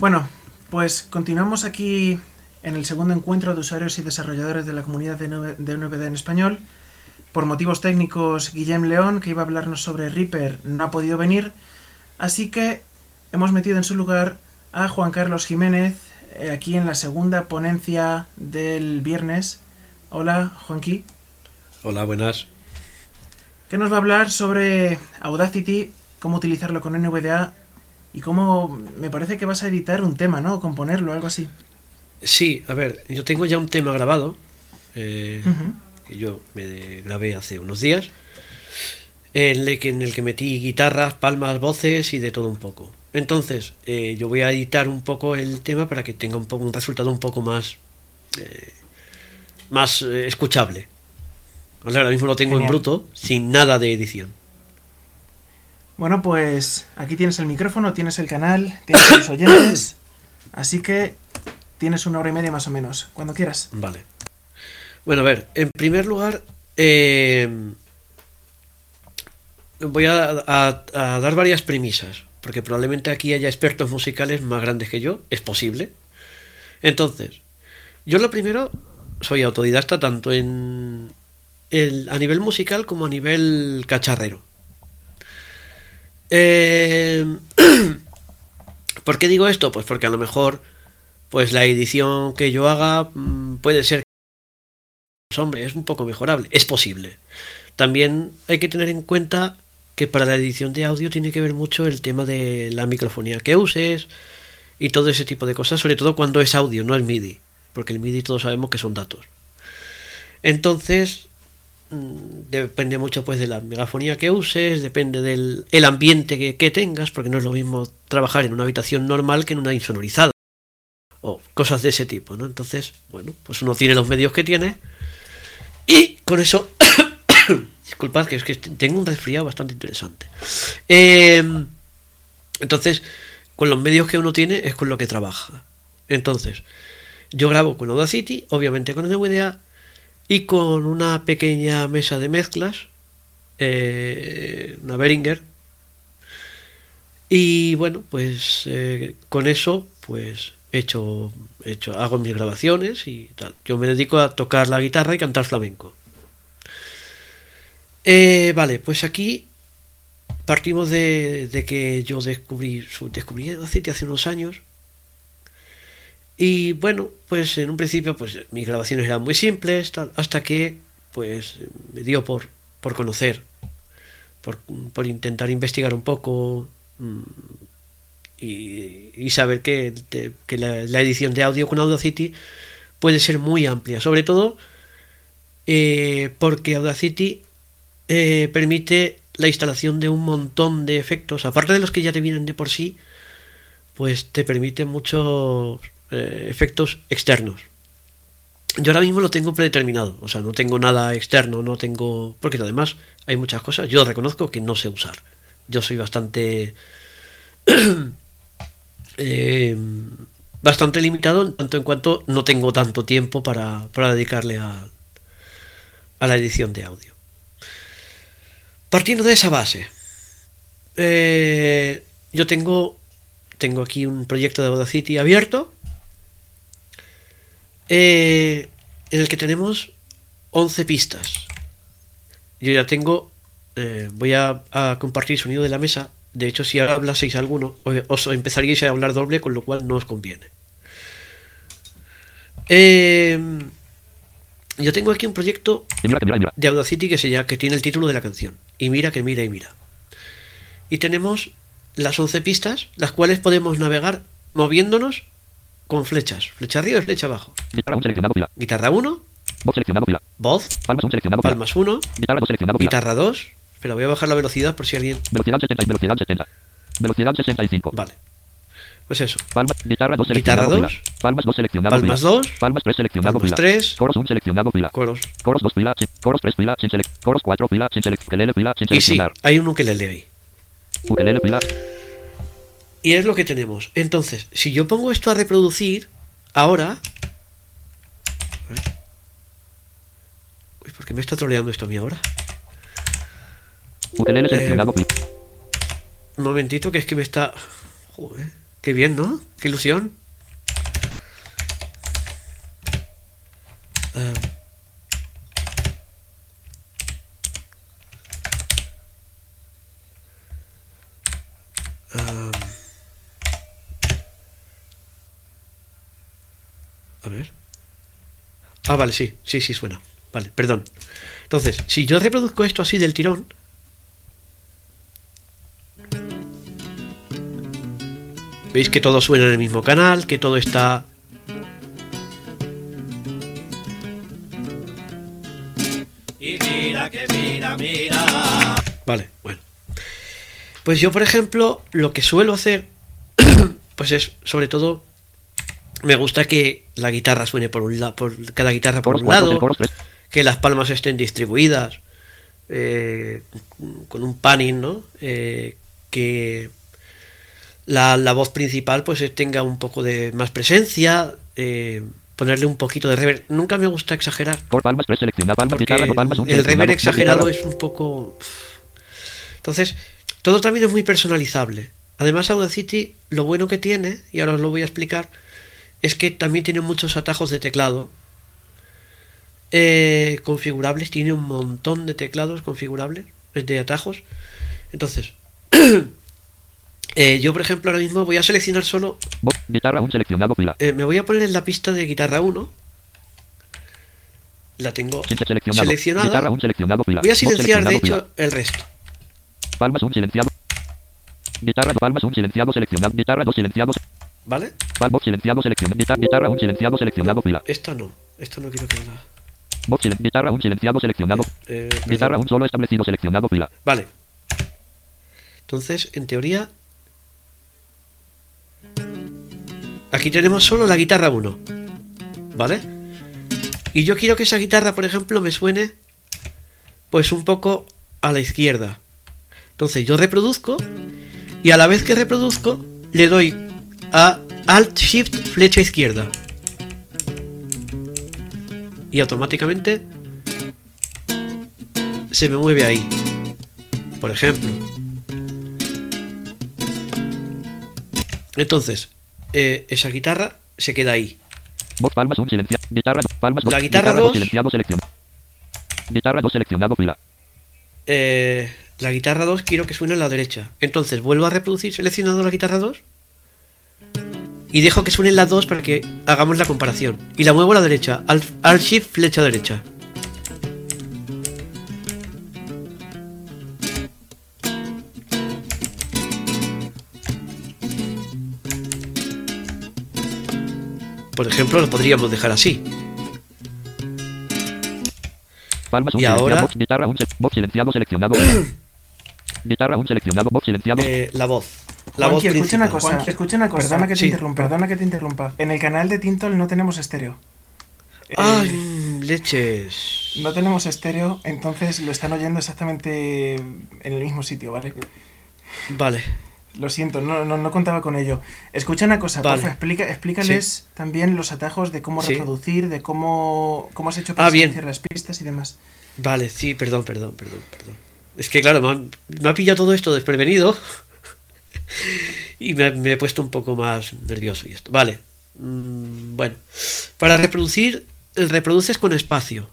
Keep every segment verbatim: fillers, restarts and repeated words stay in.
Bueno, pues continuamos aquí en el segundo encuentro de usuarios y desarrolladores de la comunidad de N V D A en español. Por motivos técnicos, Guillem León, que iba a hablarnos sobre Reaper, no ha podido venir, así que hemos metido en su lugar a Juan Carlos Jiménez, eh, aquí en la segunda ponencia del viernes. Hola, Juanqui. Hola, buenas. Que nos va a hablar sobre Audacity, cómo utilizarlo con N V D A y cómo, me parece que vas a editar un tema, ¿no? O componerlo, algo así. Sí, a ver, yo tengo ya un tema grabado, eh, uh-huh. que yo me grabé hace unos días, en el, que, en el que metí guitarras, palmas, voces y de todo un poco. Entonces, eh, yo voy a editar un poco el tema para que tenga un, poco, un resultado un poco más, eh, más eh, escuchable. O sea, ahora mismo lo tengo Genial. En bruto, sin nada de edición. Bueno, pues aquí tienes el micrófono, tienes el canal, tienes los oyentes, así que... Tienes una hora y media más o menos, cuando quieras. Vale. Bueno, a ver, en primer lugar, eh, voy a, a, a dar varias premisas, porque probablemente aquí haya expertos musicales más grandes que yo, es posible. Entonces, yo lo primero, soy autodidacta tanto en el, a nivel musical como a nivel cacharrero. Eh, ¿Por qué digo esto? Pues porque a lo mejor... Pues la edición que yo haga puede ser que, hombre, es un poco mejorable, es posible. También hay que tener en cuenta que para la edición de audio tiene que ver mucho el tema de la microfonía que uses y todo ese tipo de cosas, sobre todo cuando es audio, no es MIDI, porque el MIDI todos sabemos que son datos. Entonces, depende mucho pues de la megafonía que uses, depende del el ambiente que, que tengas, porque no es lo mismo trabajar en una habitación normal que en una insonorizada. O cosas de ese tipo, ¿no? Entonces, bueno, pues uno tiene los medios que tiene. Y con eso... Disculpad, que es que tengo un resfriado bastante interesante. Eh, entonces, con los medios que uno tiene es con lo que trabaja. Entonces, yo grabo con Audacity, obviamente con N V D A, y con una pequeña mesa de mezclas, eh, una Behringer. Y bueno, pues eh, con eso, pues... Hecho, hecho, hago mis grabaciones y tal. Yo me dedico a tocar la guitarra y cantar flamenco. Eh, vale, pues aquí partimos de, de que yo descubrí, descubrí Audacity hace unos años. Y bueno, pues en un principio pues mis grabaciones eran muy simples, tal, hasta que pues me dio por, por conocer, por, por intentar investigar un poco... Mmm, Y, y saber que, te, que la, la edición de audio con Audacity puede ser muy amplia, sobre todo eh, porque Audacity eh, permite la instalación de un montón de efectos, aparte de los que ya te vienen de por sí, pues te permite muchos eh, efectos externos. Yo ahora mismo lo tengo predeterminado, o sea, no tengo nada externo, no tengo... porque además hay muchas cosas, yo reconozco que no sé usar, yo soy bastante... Eh, bastante limitado en tanto en cuanto no tengo tanto tiempo para, para dedicarle a, a la edición de audio. Partiendo de esa base, eh, yo tengo, tengo aquí un proyecto de Audacity abierto eh, en el que tenemos once pistas. Yo ya tengo, eh, voy a, a compartir el sonido de la mesa. De hecho, si ahora hablaseis alguno, os empezaríais a hablar doble, con lo cual no os conviene. Eh, yo tengo aquí un proyecto de Audacity que, se llama, que tiene el título de la canción. Y mira, que mira, y mira. Y tenemos las once pistas, las cuales podemos navegar moviéndonos con flechas. Flecha arriba y flecha abajo. Guitarra uno. Voz. Palmas uno. Guitarra dos. Pero voy a bajar la velocidad por si alguien... Velocidad setenta, velocidad setenta. Velocidad sesenta y cinco. Vale. Pues eso. Palmas, guitarra dos, guitarra dos. Palmas dos, seleccionado. Palmas dos. Palmas tres, seleccionado. Palmas tres. Coros uno, seleccionado. Fila. Coros. Coros dos, fila. Coros tres, fila. Sin select. Coros cuatro, fila. Sin select. Ukelele, fila. Sin seleccionar. Y sí, hay un ukelele ahí. Ukelele, fila. Y es lo que tenemos. Entonces, si yo pongo esto a reproducir, ahora... Uy, ¿por qué me está troleando esto a mí ahora? Eh, un momentito, que es que me está... Joder. Qué bien, ¿no? Qué ilusión. Um. Um. A ver. Ah, vale, sí, sí, sí, suena. Vale, perdón. Entonces, si yo reproduzco esto así del tirón... Veis que todo suena en el mismo canal, que todo está... Y mira, que mira, mira. Vale, bueno. Pues yo, por ejemplo, lo que suelo hacer, pues es, sobre todo, me gusta que la guitarra suene por un lado, por cada guitarra por un lado, que las palmas estén distribuidas, eh, con un panning, ¿no? Eh, que... La, la voz principal pues tenga un poco de más presencia, eh, ponerle un poquito de reverb. Nunca me gusta exagerar. Por palmas, preselecciona palmas, guitarra, palmas, un el reverb exagerado guitarra. Es un poco... Entonces, todo también es muy personalizable. Además, Audacity, lo bueno que tiene, y ahora os lo voy a explicar, es que también tiene muchos atajos de teclado. Eh, configurables, tiene un montón de teclados configurables, de atajos. Entonces... Eh, yo, por ejemplo, ahora mismo voy a seleccionar solo... Guitarra uno seleccionado, pila. Eh, me voy a poner en la pista de guitarra uno. La tengo seleccionado. seleccionada. Guitarra uno seleccionado, pila. Voy a silenciar, de hecho, pila. El resto. Palmas uno silenciado. Guitarra dos, palmas uno silenciado, seleccionado. Guitarra dos silenciado. ¿Vale? Palmas silenciado, seleccionado. Guitarra uno silenciado, seleccionado, pila. Esta no. Esta no quiero que la... Box, silen... Guitarra uno silenciado, seleccionado. Eh, eh, guitarra uno solo establecido, seleccionado, pila. Vale. Entonces, en teoría... Aquí tenemos solo la guitarra uno, ¿vale? Y yo quiero que esa guitarra, por ejemplo, me suene pues un poco a la izquierda. Entonces yo reproduzco y a la vez que reproduzco le doy a Alt Shift flecha izquierda. Y automáticamente se me mueve ahí, por ejemplo. Entonces... Eh, esa guitarra se queda ahí. Voz, palmas, un silencio. Guitarra, palmas, la guitarra dos silenciado, seleccionado. Guitarra dos seleccionado, pila. Eh, la guitarra dos quiero que suene a la derecha. Entonces vuelvo a reproducir seleccionando la guitarra dos y dejo que suene la dos para que hagamos la comparación. Y la muevo a la derecha. Alt, Alt Shift flecha derecha. Por ejemplo, lo podríamos dejar así. Palmas, y ahora... Box, guitarra, un box silenciado, seleccionado. Guitarra, un seleccionado, box silenciado. Eh, la voz. La Juanqui, voz escucha una cosa, escucha una cosa. Perdona que, sí. te interrumpa, perdona que te interrumpa. En el canal de Tintol no tenemos estéreo. ¡Ay, eh, leches! No tenemos estéreo, entonces lo están oyendo exactamente en el mismo sitio, ¿vale? Vale. Lo siento, no, no, no contaba con ello. Escucha una cosa, vale. Porfa, explica, explícales sí. también los atajos de cómo sí. reproducir, de cómo, cómo has hecho para ah, silenciar las pistas y demás. Vale, sí, perdón, perdón, perdón, perdón. Es que claro, me, han, me ha pillado todo esto desprevenido y me, me he puesto un poco más nervioso y esto. Vale, mm, bueno, para reproducir, reproduces con espacio.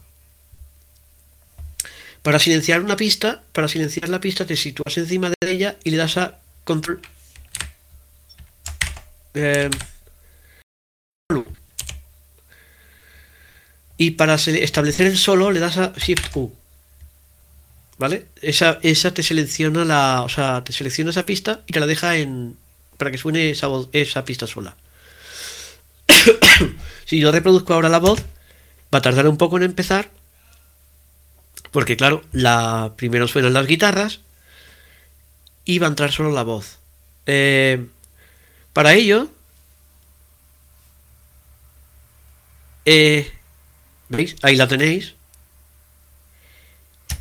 Para silenciar una pista, para silenciar la pista te sitúas encima de ella y le das a... Control. Eh, y para establecer el solo le das a Shift U. ¿Vale? Esa, esa te selecciona la. O sea, te selecciona esa pista y te la deja en. Para que suene esa, voz, esa pista sola. Si yo reproduzco ahora la voz, va a tardar un poco en empezar. Porque, claro, la, primero suenan las guitarras. Y va a entrar solo la voz. Eh, para ello... Eh, ¿Veis? Ahí la tenéis.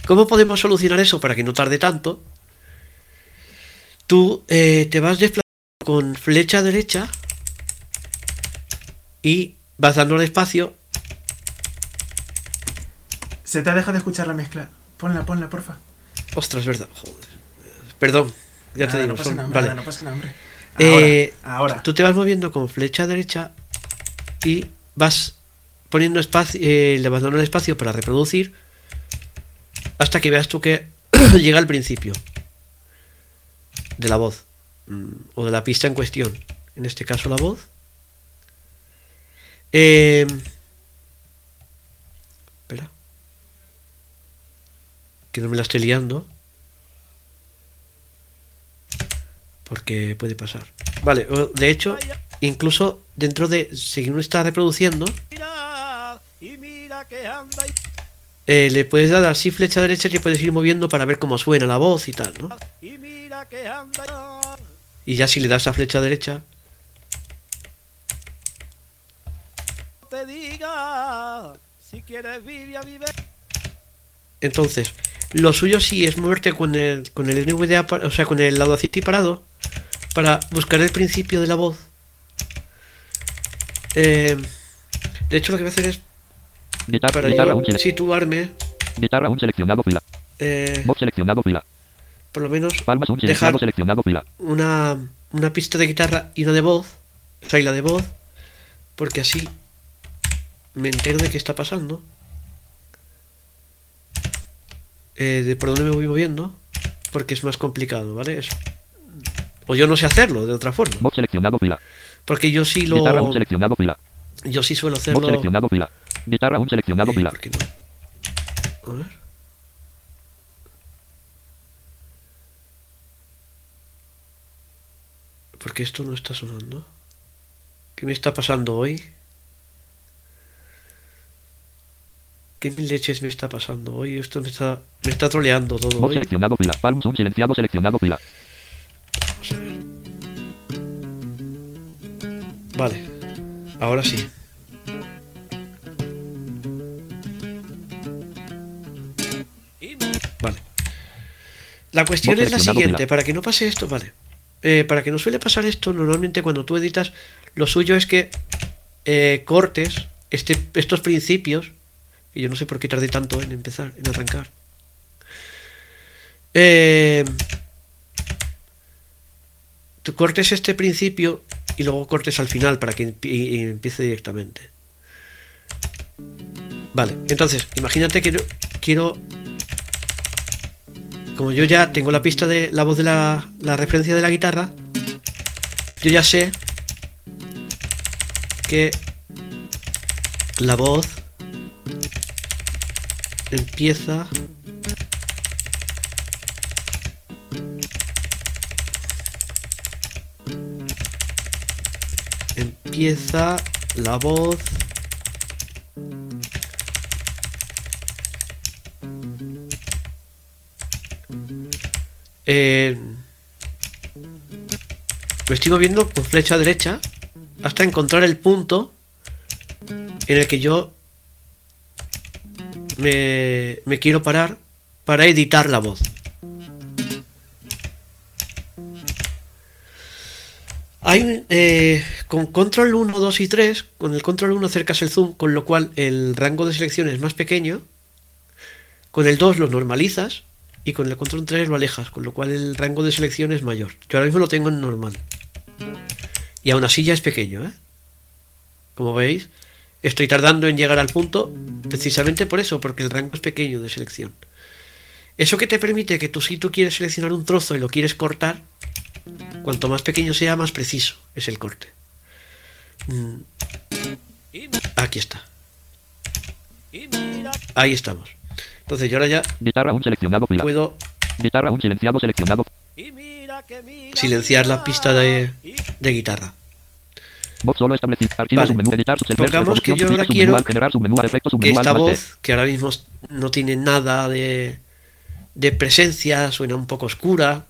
¿Cómo podemos solucionar eso para que no tarde tanto? Tú eh, te vas desplazando con flecha derecha y vas dándole espacio. Se te ha dejado de escuchar la mezcla. Ponla, ponla, porfa. Ostras, verdad. Joder. Perdón, ya nada, te digo. No pasa son, nada, vale. nada, no pasa nada, Ahora, eh, ahora. Tú te vas moviendo con flecha derecha y vas poniendo espacio, eh, le vas dando el espacio para reproducir hasta que veas tú que llega al principio de la voz o de la pista en cuestión, en este caso la voz. Eh, espera, que no me la estoy liando, porque puede pasar. Vale, de hecho, incluso dentro de, si uno está reproduciendo, eh, le puedes dar así flecha derecha y le puedes ir moviendo para ver cómo suena la voz y tal, ¿no? Y ya si le das a flecha derecha, entonces lo suyo sí es moverte con el con el N V D A, o sea con el Audacity parado, para buscar el principio de la voz. Eh, de hecho lo que voy a hacer es guitarra, para guitarra, yo situarme guitarra, un seleccionado, pila. Eh, voz seleccionado, pila. Por lo menos palmas, un dejar seleccionado, pila. Una, una pista de guitarra y una de voz, o sea, y la de voz, porque así me entero de qué está pasando. Eh, de por dónde me voy moviendo, porque es más complicado, ¿vale? Es... o yo no sé hacerlo de otra forma. Voz seleccionado, pila. Porque yo sí lo... guitarra, un seleccionado, pila. Yo sí suelo hacerlo... voz seleccionado, pila. Guitarra, un seleccionado, pila. Eh, ¿por qué no? A ver. ¿Por qué esto no está sonando? ¿Qué me está pasando hoy? ¿Qué mil leches me está pasando hoy? Esto me está, me está troleando todo. Voz hoy. Seleccionado, pila. Palm, zoom, silenciado, seleccionado, pila. Vamos a ver. Vale, ahora sí. Vale. La cuestión voz es la siguiente, pila. Para que no pase esto, vale. Eh, para que no suele pasar esto, normalmente cuando tú editas, lo suyo es que eh, cortes este, estos principios. Y yo no sé por qué tardé tanto en empezar, en arrancar. Eh, tú cortes este principio y luego cortes al final para que empiece directamente. Vale, entonces, imagínate que yo quiero... como yo ya tengo la pista de la voz de la, la referencia de la guitarra, yo ya sé que la voz... empieza empieza la voz eh, me estoy moviendo con flecha derecha hasta encontrar el punto en el que yo Me, me quiero parar para editar la voz. Hay, eh, con control uno, dos y tres, con el control uno acercas el zoom, con lo cual el rango de selección es más pequeño. Con el dos lo normalizas y con el control tres lo alejas, con lo cual el rango de selección es mayor. Yo ahora mismo lo tengo en normal y aún así ya es pequeño, ¿eh? Como veis, estoy tardando en llegar al punto precisamente por eso, porque el rango es pequeño de selección. Eso que te permite que tú, si tú quieres seleccionar un trozo y lo quieres cortar, cuanto más pequeño sea, más preciso es el corte. Aquí está. Ahí estamos. Entonces yo ahora ya puedo silenciar la pista de, de guitarra. Voz solo establecer archivos, un menú, editar, pongamos que yo ahora quiero que esta voz, que ahora mismo no tiene nada de, de presencia, suena un poco oscura.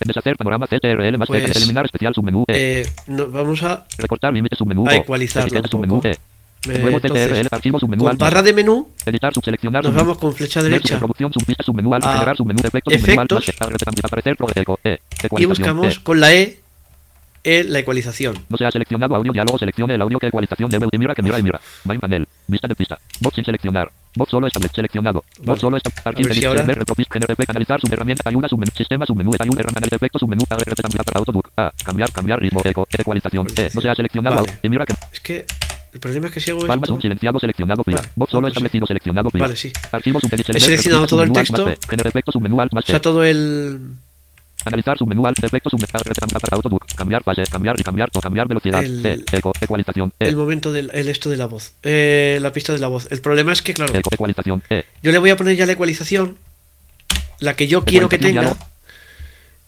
Deshacer panorama C T R L más pues, eliminar especial submenú. Eh, no, vamos a recortar límite submenú. A ecualizarlo un poco. Eh, Nuevo T T R L archivo submenú. Con barra de menú. Editar, subseleccionar. Nos vamos con flecha derecha. Reproducción subpista submenú, generar submenú, efectos submenú, y buscamos con la E. La ecualización. No se ha seleccionado audio, diálogo, seleccione el audio que ecualización debe, mira que mira y mira. Main panel, vista de pista, voz sin seleccionar, Bot solo establecer seleccionado. Bot vale. Solo establecer ver repropis generar canalizar subherramienta ayuda submenú sistema submenú ayuda herramienta de efecto submenú a ver para autobook a cambiar cambiar ritmo eco ecualización e no se ha seleccionado y mira que es que el problema es que si hago palmas esto... silenciado seleccionado vale. Bot solo establecido seleccionado vale sí archivo he seleccionado todo el texto o sea todo el analizar submenú al defecto submenú para autobook cambiar pase cambiar y cambiar o cambiar velocidad el, e, eco, ecualización e. El momento del el esto de la voz eh, la pista de la voz el problema es que claro eco, ecualización, e. Yo le voy a poner ya la ecualización la que yo quiero que tenga no.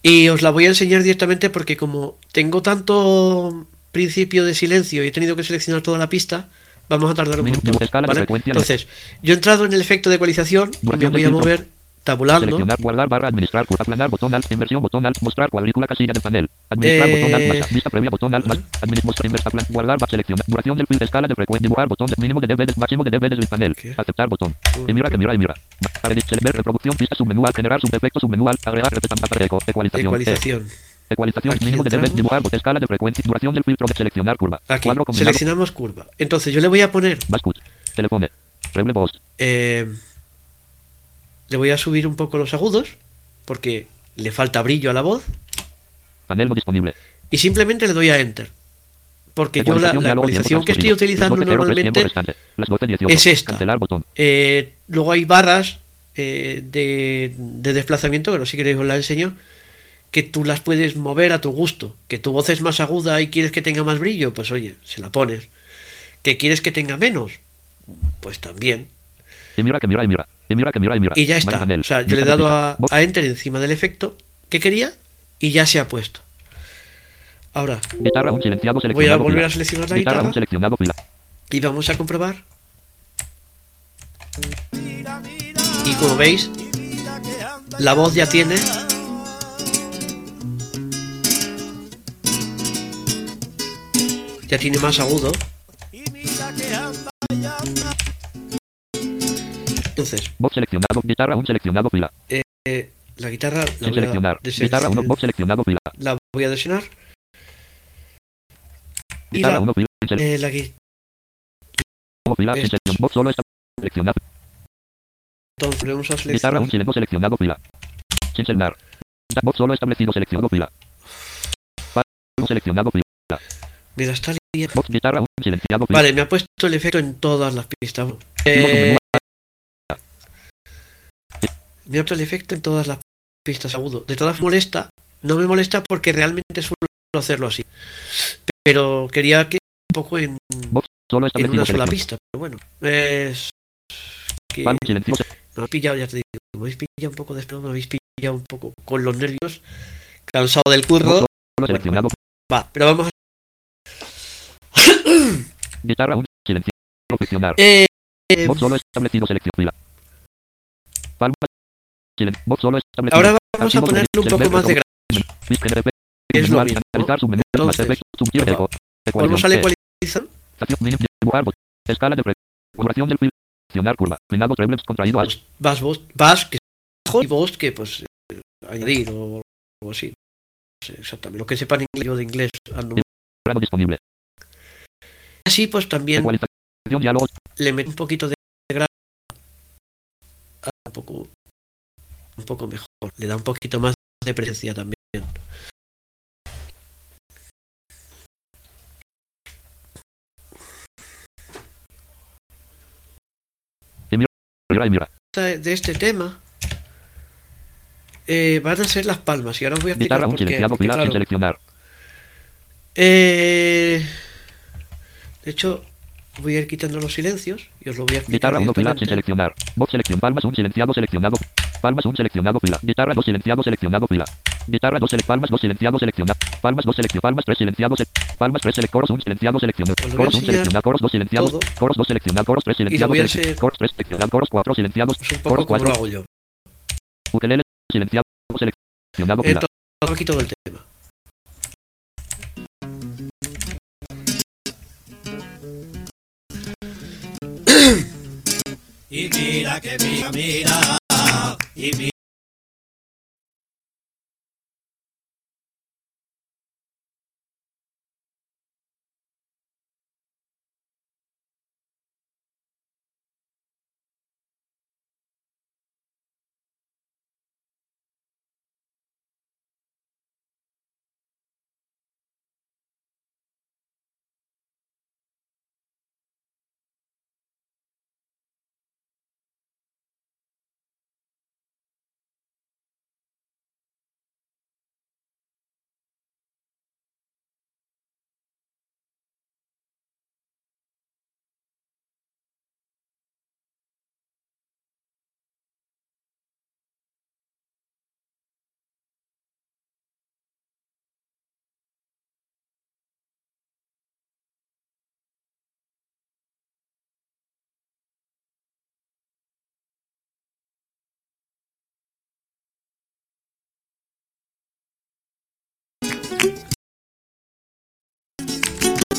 Y os la voy a enseñar directamente porque como tengo tanto principio de silencio y he tenido que seleccionar toda la pista vamos a tardar un poco ¿vale? Entonces yo he entrado en el efecto de ecualización me voy a mover tabulando. Seleccionar, guardar, barra, administrar, aplanar, botón alt, inversión, botón alt, mostrar, cuadrícula, casilla del panel. Administrar, eh... botón alt, más, vista previa, botón alt, más, administrar, inversión, aplanar, guardar, va, seleccionar, duración del pin, escala de frecuencia, dibujar, botón, mínimo de D B, máximo de D B del panel. ¿Qué? Aceptar, botón. Uh, y mira, que mira, y mira. Ver, reproducción, pista, submenual, generar, subefecto, submenual, agregar, representar, eco, ecualización. Ecualización. Eh. Ecualización mínimo de D B, dibujar, botón, escala de frecuencia, duración del filtro, de seleccionar, curva. Aquí, cuadro, seleccionamos curva. Entonces, yo le voy a poner... Bascut, se le pone. Reble voz. Eh... Le voy a subir un poco los agudos, porque le falta brillo a la voz. Panel no disponible. Y simplemente le doy a Enter. Porque yo la, la ecualización que estoy utilizando normalmente es esta. Eh, luego hay barras eh, de, de desplazamiento, que no sé si queréis os las enseño, que tú las puedes mover a tu gusto. Que tu voz es más aguda y quieres que tenga más brillo, pues oye, se la pones. Que quieres que tenga menos, pues también. Y mira, que mira, y mira. Y mira, que mira, y mira. Y ya está. O sea, yo le he dado a, a Enter encima del efecto que quería y ya se ha puesto. Ahora, voy a volver a seleccionar la guitarra y vamos a comprobar. Y como veis, la voz ya tiene... Ya tiene más agudo. Entonces, bot seleccionado, guitarra uno seleccionado pila. Eh, eh, la guitarra la voy seleccionar. A guitarra uno bot seleccionado pila. La voy a desenar. Guitarra uno pila. Eh, la guitarra. Pila selección bot solo está seleccionado. Entonces, vamos a seleccionar. Guitarra uno silencio seleccionado pila. Sin seleccionar. Bot solo establecido seleccionado pila. Bot seleccionado pila. Mira, está bien. Bot guitarra uno silenciado pila. Vale, me ha puesto el efecto en todas las pistas. Eh, Me ha puesto el efecto en todas las pistas agudo. De todas molesta, no me molesta porque realmente suelo hacerlo así. Pero quería que un poco en, en una sola pista. Pero bueno, es que me habéis pillado, ya te digo, me habéis pillado un poco después, me habéis pillado un poco con los nervios, cansado del curro. Bueno, va, pero vamos a... Guitarra un silencio. Eh, eh... Solo establecido selección. Palma. Ahora vamos a ponerle un poco más de grados. Es lo mismo. Entonces, volvemos a la ecualización. Escala de configuración del seleccionar curva. Minado trebles contraído al. Vas, vos, vas, que y vos, que pues añadir o algo así. No sé exactamente. Lo que sepan inglés o de inglés. Disponible. Así pues también le meto un poquito de grado. Un poco. Un poco mejor, le da un poquito más de presencia también. Y mira, mira, mira. De este tema eh, van a ser las palmas y ahora os voy a explicar por qué, porque, claro, seleccionar. Eh, de hecho voy a ir quitando los silencios y os lo voy a explicar. Guitarra uno pila sin seleccionar. Bot selección palmas un silenciado seleccionado. Palmas un seleccionado pila. Guitarra dos silenciado seleccionado pila. Guitarra dos sele palmas dos silenciado seleccionado. Palmas dos seleccionado palmas tres silenciado palmas tres sele coros un silenciado seleccionado. Coros un seleccionado coros dos silenciados. Todo. Coros dos seleccionado coros tres silenciados. Hacer... Coros tres seleccionado coros cuatro silenciados. Pues coros cuatro. Lo hago yo. Ukelele silenciado seleccionado pila. Entonces, aquí todo el tema. Y mira que mira, mira, y mira.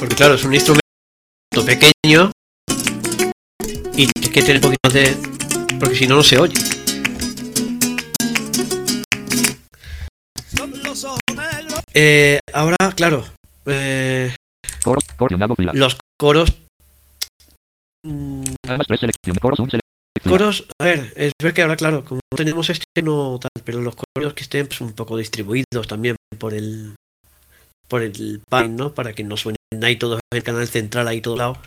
porque claro, es un instrumento pequeño y hay que tener un poquito de... porque si no, no se oye. Eh, ahora, claro, eh, los coros... Mm, coros, a ver, es ver que ahora, claro, como tenemos este no tal, pero los coros que estén pues, un poco distribuidos también por el... por el pan, ¿no? Para que no suenen ahí todos en el canal central, ahí todo lado.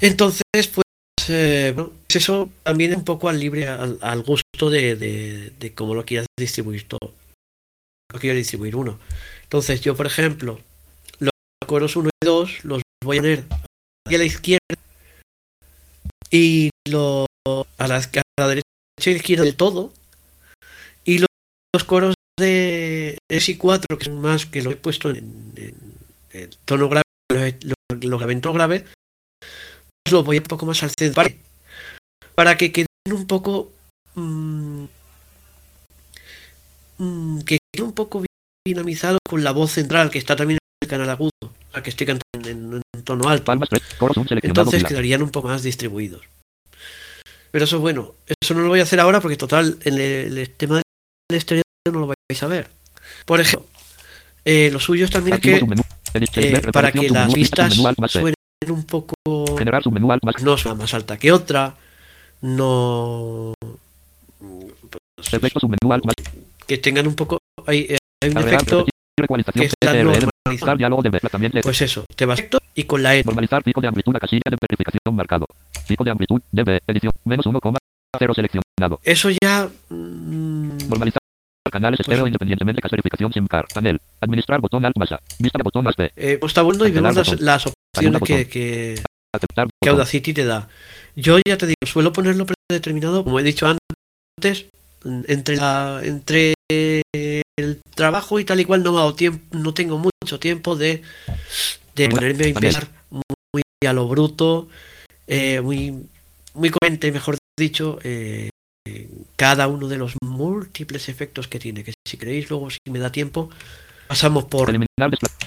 Entonces, pues, eh, bueno, eso también es un poco al libre, al, al gusto de, de, de cómo lo quieras distribuir todo. Lo quiero distribuir uno. Entonces, yo, por ejemplo, los coros uno y dos los voy a poner aquí a la izquierda y los a la, a la derecha y izquierda del todo. Y los, los coros de S y cuatro, que son más que lo he puesto en, en, en tono grave, los lo, grabé en tono grave, pues lo voy un poco más al centro para, para que queden un poco mmm, mmm, que quede un poco dinamizado con la voz central que está también en el canal agudo, a que estoy cantando en, en tono alto. Entonces quedarían un poco más distribuidos. Pero eso, bueno, eso no lo voy a hacer ahora porque total en el, el tema del exterior no lo voy a vais a ver. Por ejemplo, eh, lo suyo también es que eh, para que las vistas suenen un poco, no suena más alta que otra, no pues, que tengan un poco, hay, hay un efecto que está normalizado, pues eso, te vas y con la E normalizar pico de amplitud, la casilla de verificación marcado, pico de amplitud, debe edición, menos uno coma cero seleccionado, eso ya mmm, normalizar canales estéreo independientemente de verificación sin car, panel, administrar botón alt masa, vista botón más B. Eh, pues está bueno y vemos las, las opciones que, que, que Audacity te da. Yo ya te digo, suelo ponerlo predeterminado, como he dicho antes, entre, la, entre el trabajo y tal y cual no me hago tiempo, no tengo mucho tiempo de, de ponerme a inventar muy a lo bruto, eh, muy, muy coherente, mejor dicho, eh, cada uno de los múltiples efectos que tiene, que si queréis luego si me da tiempo pasamos por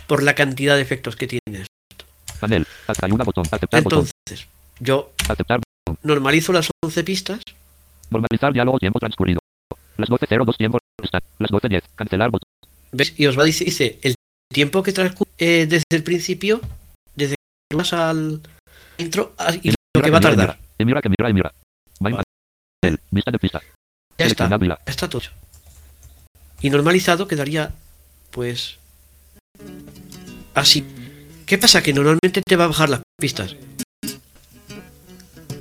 por la cantidad de efectos que tiene esto. Panel, ayuda, botón, aceptar, entonces botón. Yo aceptar, normalizo las once pistas, normalizar diálogo, tiempo transcurrido, las doce cero dos tiempo, las doce diez, cancelar botón. ¿Ves? Y os va a decir, dice el tiempo que transcurre eh, desde el principio, desde que vas al intro y emira, lo que va a tardar, emira, emira, emira. Vale. El, vista de pista. Ya está, ya está todo. Y normalizado quedaría, pues, así. ¿Qué pasa? Que normalmente te va a bajar las pistas.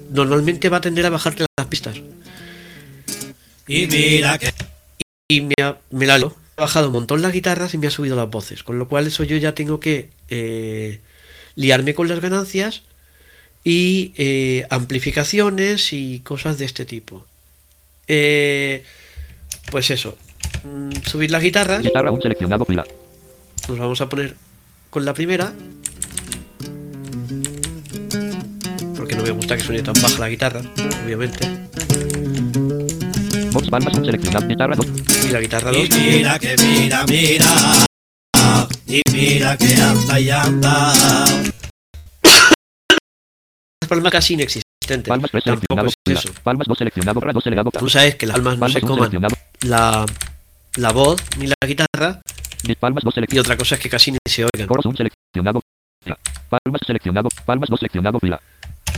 Normalmente va a tender a bajarte las pistas. Y mira que... Y me ha, me la lo, ha bajado un montón las guitarras y me ha subido las voces. Con lo cual eso yo ya tengo que eh, liarme con las ganancias y eh, amplificaciones y cosas de este tipo. Eh, pues eso, subir las guitarras. Guitarra, un seleccionado, pila. Nos vamos a poner con la primera, porque no me gusta que suene tan baja la guitarra, obviamente. Box, palmas, un seleccionado, guitarra dos. Y la guitarra dos. Y mira que mira, mira. Y mira que anda y anda. Palmas casi inexistentes. Palmas tres seleccionado, es palmas dos seleccionado, dos seleccionado. Tú sabes que las palmas no se coman la, la voz ni la guitarra. Palmas dos seleccionado. Y otra cosa es que casi ni se oigan. Coros un seleccionado. Palmas seleccionado, palmas dos seleccionado, fila.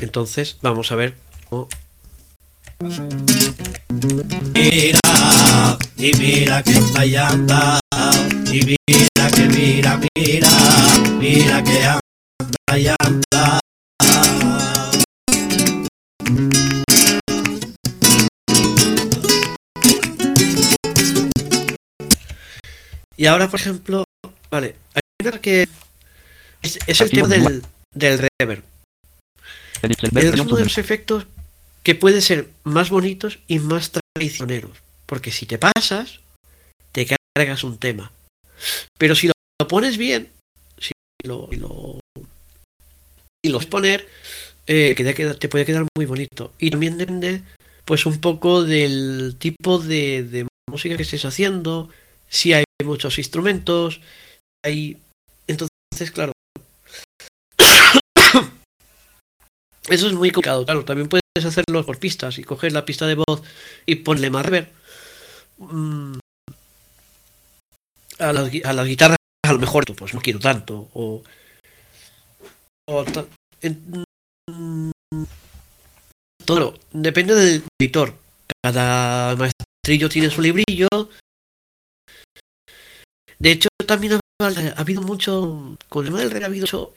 Entonces, vamos a ver cómo. Mira, y mira que está y anda. Y mira que mira, mira, mira que anda y anda. Y ahora, por ejemplo, vale, hay una que es, es el tema del, del reverb. Es uno de los efectos que puede ser más bonitos y más traicioneros, porque si te pasas, te cargas un tema. Pero si lo, lo pones bien, si lo, lo, si lo poner, eh, que te puede quedar muy bonito. Y también depende, pues, un poco del tipo de, de música que estés haciendo, si hay muchos instrumentos, hay... Entonces Entonces, claro, eso es muy complicado. Claro, también puedes hacerlo por pistas y coger la pista de voz y ponle más reverb mm. a, las, a las guitarras. A lo mejor pues no quiero tanto o, o ta, en, todo depende del editor. Cada maestrillo tiene su librillo. De hecho, también ha, ha habido mucho con el tema del reggae, ha habido mucho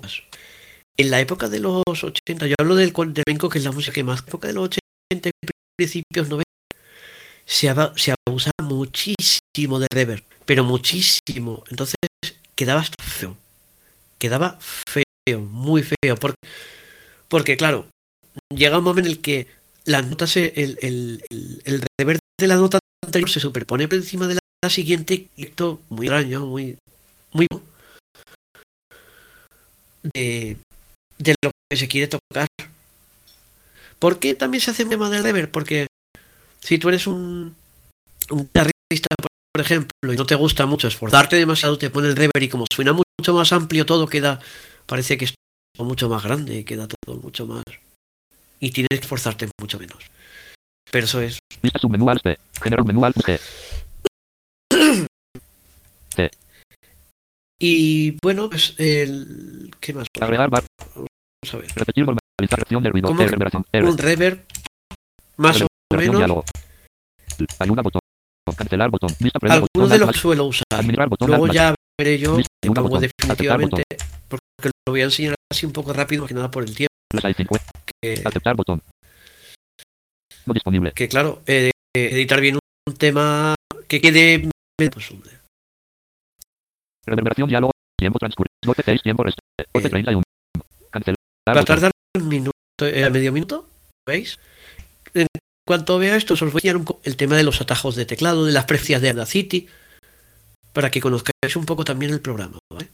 en la época de los ochenta. Yo hablo del flamenco, que es la música que más, época de los ochenta, principios noventa, se, se abusaba muchísimo de reverb, pero muchísimo. Entonces quedaba hasta feo, quedaba feo, muy feo, porque, porque claro, llega un momento en el que las notas, el, el, el, el reverb de la nota anterior se superpone por encima de la, la siguiente, y esto muy extraño, muy, muy de, de lo que se quiere tocar. ¿Por qué también se hace un tema del reverb? Porque si tú eres un, un guitarrista, por ejemplo, y no te gusta mucho esforzarte demasiado, te pone el reverb y como suena mucho más amplio todo, queda, parece que es todo mucho más grande, queda todo mucho más, y tienes que esforzarte mucho menos. Pero eso es submenú alt C, general menú alt G. C. Y bueno, pues el ¿qué más? Agregar bar. Vamos a ver. Repetir normalización de ruido, reverberación. Un reverb más o menos. Ayuda botón. Cancelar botón. Algunos de los que suelo usar. Luego ya veré yo que pongo definitivamente, porque lo voy a enseñar así un poco rápido, más que nada por el tiempo. Que, aceptar botón. No disponible. Que claro, eh, editar bien un tema que quede posible. Reverberación diálogo. Tiempo transcurrido. doce seis tiempo resto. doce treinta y uno. Cancelar. Va a tardar un minuto, eh, medio minuto. ¿Veis? En cuanto vea esto, os voy a enseñar un el tema de los atajos de teclado, de las preferencias de Audacity, para que conozcáis un poco también el programa, ¿vale?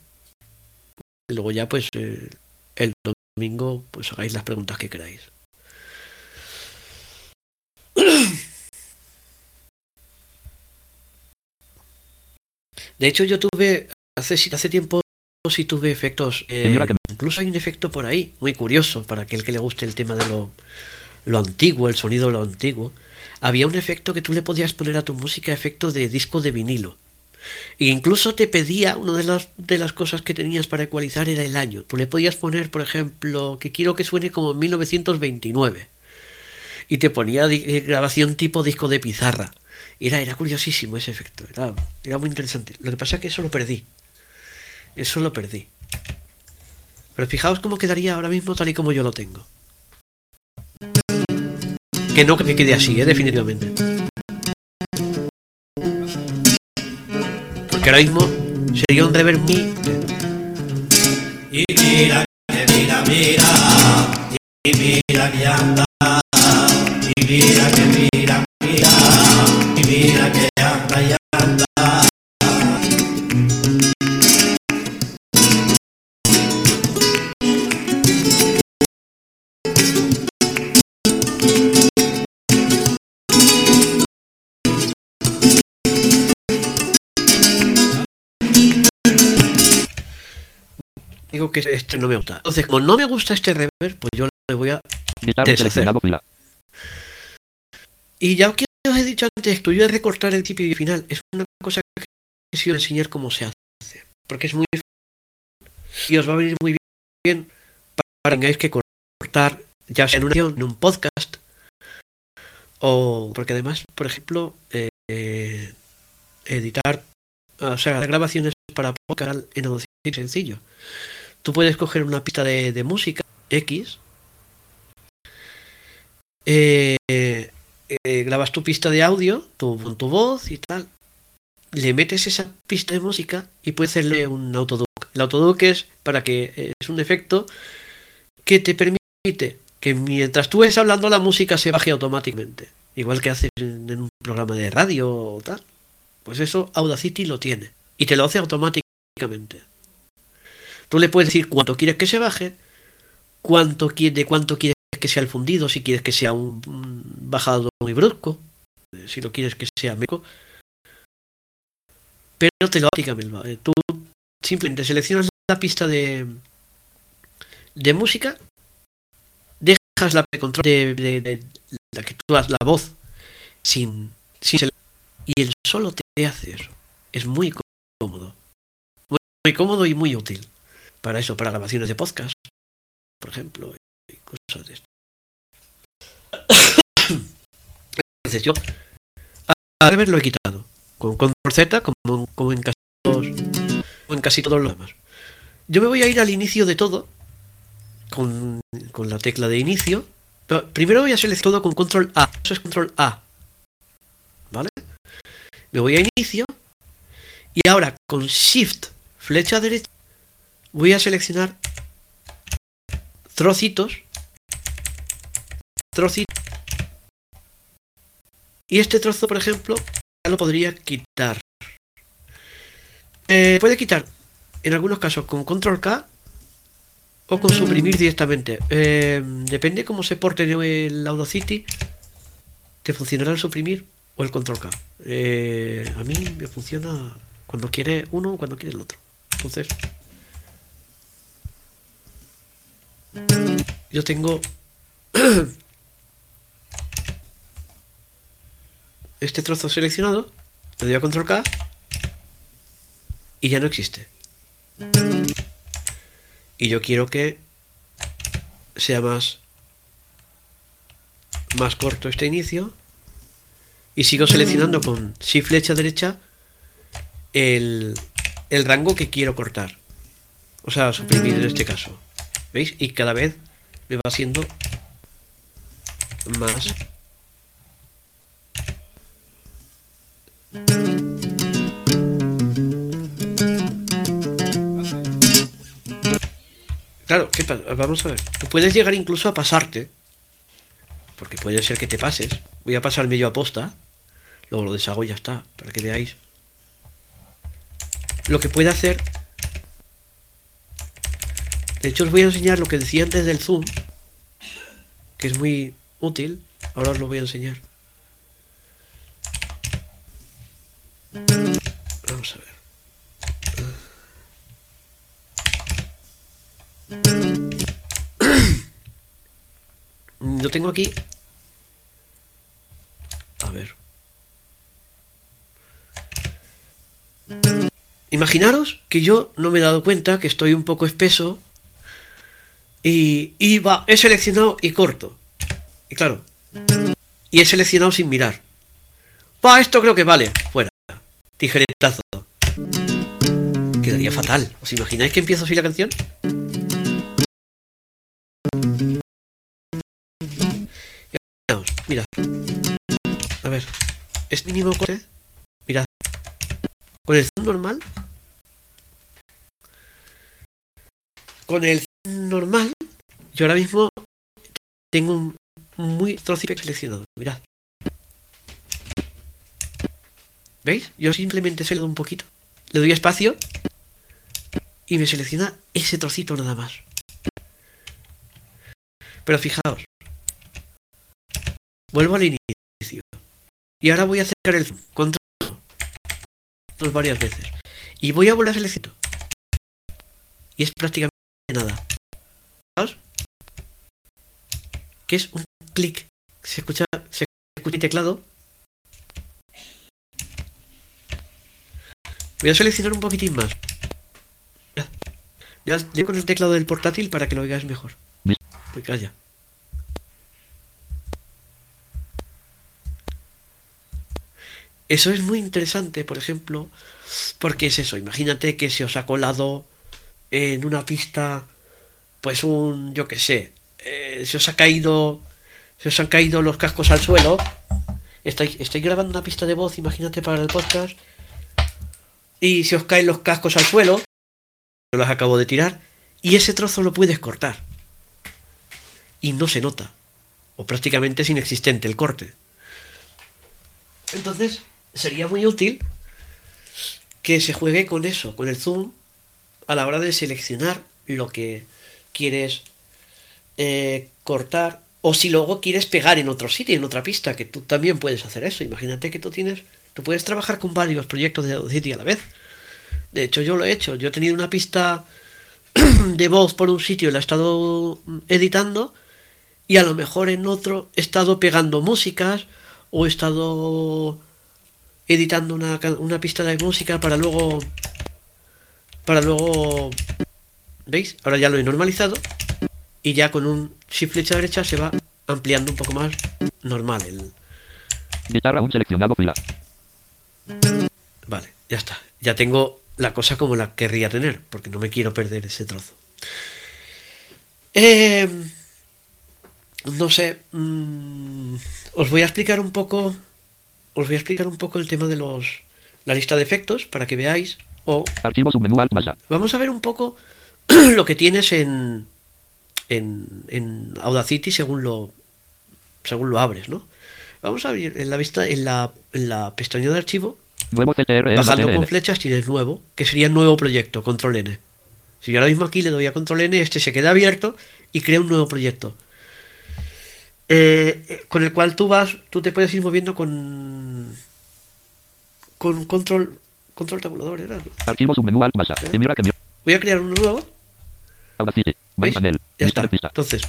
Y luego ya, pues, eh, el domingo, pues hagáis las preguntas que queráis. De hecho, yo tuve, hace, hace tiempo, sí tuve efectos, eh, incluso hay un efecto por ahí, muy curioso, para aquel que le guste el tema de lo... lo antiguo, el sonido de lo antiguo. Había un efecto que tú le podías poner a tu música, efecto de disco de vinilo, e incluso te pedía, una de las, de las cosas que tenías para ecualizar era el año. Tú le podías poner, por ejemplo, que quiero que suene como mil novecientos veintinueve, y te ponía eh, grabación tipo disco de pizarra. Era, era curiosísimo ese efecto, era, era muy interesante. Lo que pasa es que eso lo perdí, eso lo perdí, pero fijaos cómo quedaría ahora mismo tal y como yo lo tengo. Que no, que quede así, ¿eh? Definitivamente. Porque ahora mismo sería un reverb muy... Y mira, que mira, mira. Y mira que anda. Y mira que mira, mira. Y mira que anda y anda. Digo que este no me gusta. Entonces, como no me gusta este reverb, pues yo le voy a deshacer. Y ya que os he dicho antes, tuyo es recortar el principio y el final. Es una cosa que os voy a enseñar cómo se hace, porque es muy fácil y os va a venir muy bien para que tengáis que cortar, ya sea en una en un podcast, o porque además, por ejemplo, eh, editar, o sea, grabaciones para podcast en Audacity es sencillo. Tú puedes coger una pista de, de música X, eh, eh, grabas tu pista de audio, tu, con tu voz y tal, le metes esa pista de música y puedes hacerle un autoduck. El autoduck es para que es un efecto que te permite que mientras tú estés hablando la música se baje automáticamente, igual que haces en, en un programa de radio o tal. Pues eso Audacity lo tiene y te lo hace automáticamente. Tú le puedes decir cuánto quieres que se baje, cuánto quiere, de cuánto quieres que sea el fundido, si quieres que sea un, un bajado muy brusco, si lo quieres que sea meco. Pero te lo automáticamente. Tú simplemente seleccionas una pista de, de música, dejas la precontrol de, de, de la que tú das la voz sin, sin se, y el solo te hace eso. Es muy cómodo, muy, muy cómodo y muy útil para eso, para grabaciones de podcast, por ejemplo, y cosas de esto. Entonces yo, al haberlo he quitado con control Z, como, como en casi todos, como en casi todos los demás. Yo me voy a ir al inicio de todo con, con la tecla de inicio. Pero primero voy a seleccionar todo con control A. Eso es control A, ¿vale? Me voy a inicio y ahora con shift flecha derecha voy a seleccionar trocitos, trocitos. Y este trozo, por ejemplo, ya lo podría quitar. Eh, puede quitar, en algunos casos, con control K o con suprimir directamente. Eh, depende cómo se porte el Audacity, te funcionará el suprimir o el control K. Eh, a mí me funciona cuando quiere uno o cuando quiere el otro. Entonces, yo tengo... este trozo seleccionado, le doy a control K y ya no existe. Y yo quiero que sea más, más corto este inicio y sigo seleccionando con shift flecha derecha el, el rango que quiero cortar. O sea, suprimir en este caso. ¿Veis? Y cada vez me va haciendo más... Claro, ¿qué pasa? Vamos a ver. Tú puedes llegar incluso a pasarte, porque puede ser que te pases. Voy a pasarme yo a posta, luego lo deshago y ya está, para que veáis lo que puede hacer. De hecho, os voy a enseñar lo que decía antes del zoom, que es muy útil. Ahora os lo voy a enseñar. Vamos a ver. Yo tengo aquí, a ver, imaginaros que yo no me he dado cuenta que estoy un poco espeso y, y va, he seleccionado y corto, y claro, y he seleccionado sin mirar. Va, esto creo que vale, fuera, tijeretazo. Quedaría fatal. ¿Os imagináis que empiezo así la canción? Mirad, a ver, este mínimo corte, mirad, con el zoom normal, con el zoom normal, yo ahora mismo tengo un muy trocito seleccionado, mirad, ¿veis? Yo simplemente se le doy un poquito, le doy espacio y me selecciona ese trocito nada más. Pero fijaos, vuelvo al inicio. Y ahora voy a acercar el control dos varias veces. Y voy a volver a seleccionar. Y es prácticamente nada. ¿Sabes? Que es un clic. Se escucha, se escucha el teclado. Voy a seleccionar un poquitín más. Ya, ya con el teclado del portátil para que lo oigáis mejor. Pues calla. Eso es muy interesante, por ejemplo, porque es eso. Imagínate que se os ha colado en una pista, pues un, yo qué sé, eh, se os ha caído, se os han caído los cascos al suelo. Estáis, estáis grabando una pista de voz, imagínate para el podcast, y se os caen los cascos al suelo. Yo los acabo de tirar y ese trozo lo puedes cortar. Y no se nota, o prácticamente es inexistente el corte. Entonces... sería muy útil que se juegue con eso, con el zoom, a la hora de seleccionar lo que quieres eh, cortar, o si luego quieres pegar en otro sitio, en otra pista, que tú también puedes hacer eso. Imagínate que tú tienes, tú puedes trabajar con varios proyectos de Audacity a la vez. De hecho, yo lo he hecho. Yo he tenido una pista de voz por un sitio la he estado editando y a lo mejor en otro he estado pegando músicas o he estado editando una, una pista de música para luego para luego ¿veis? Ahora ya lo he normalizado y ya con un shift flecha derecha se va ampliando un poco más normal el... Guitarra aún seleccionado pila. Vale, ya está, ya tengo la cosa como la querría tener porque no me quiero perder ese trozo. eh, no sé, mmm, os voy a explicar un poco os voy a explicar un poco el tema de los la lista de efectos para que veáis o archivo submenú alt más a. Vamos a ver un poco lo que tienes en en, en Audacity según lo según lo abres, ¿no? Vamos a abrir en la vista en la, en la pestaña de archivo. Nuevo T T R, bajando T T R. Con flechas tienes nuevo, que sería nuevo proyecto, control N. Si yo ahora mismo aquí le doy a control N, este se queda abierto y crea un nuevo proyecto. Eh, con el cual tú vas, tú te puedes ir moviendo con con control control tabulador, ¿verdad? Archivo submenú alt masa. ¿Eh? Mira que mi... Voy a crear un nuevo. Audacity. ¿Veis? Panel. Ya está. Entonces,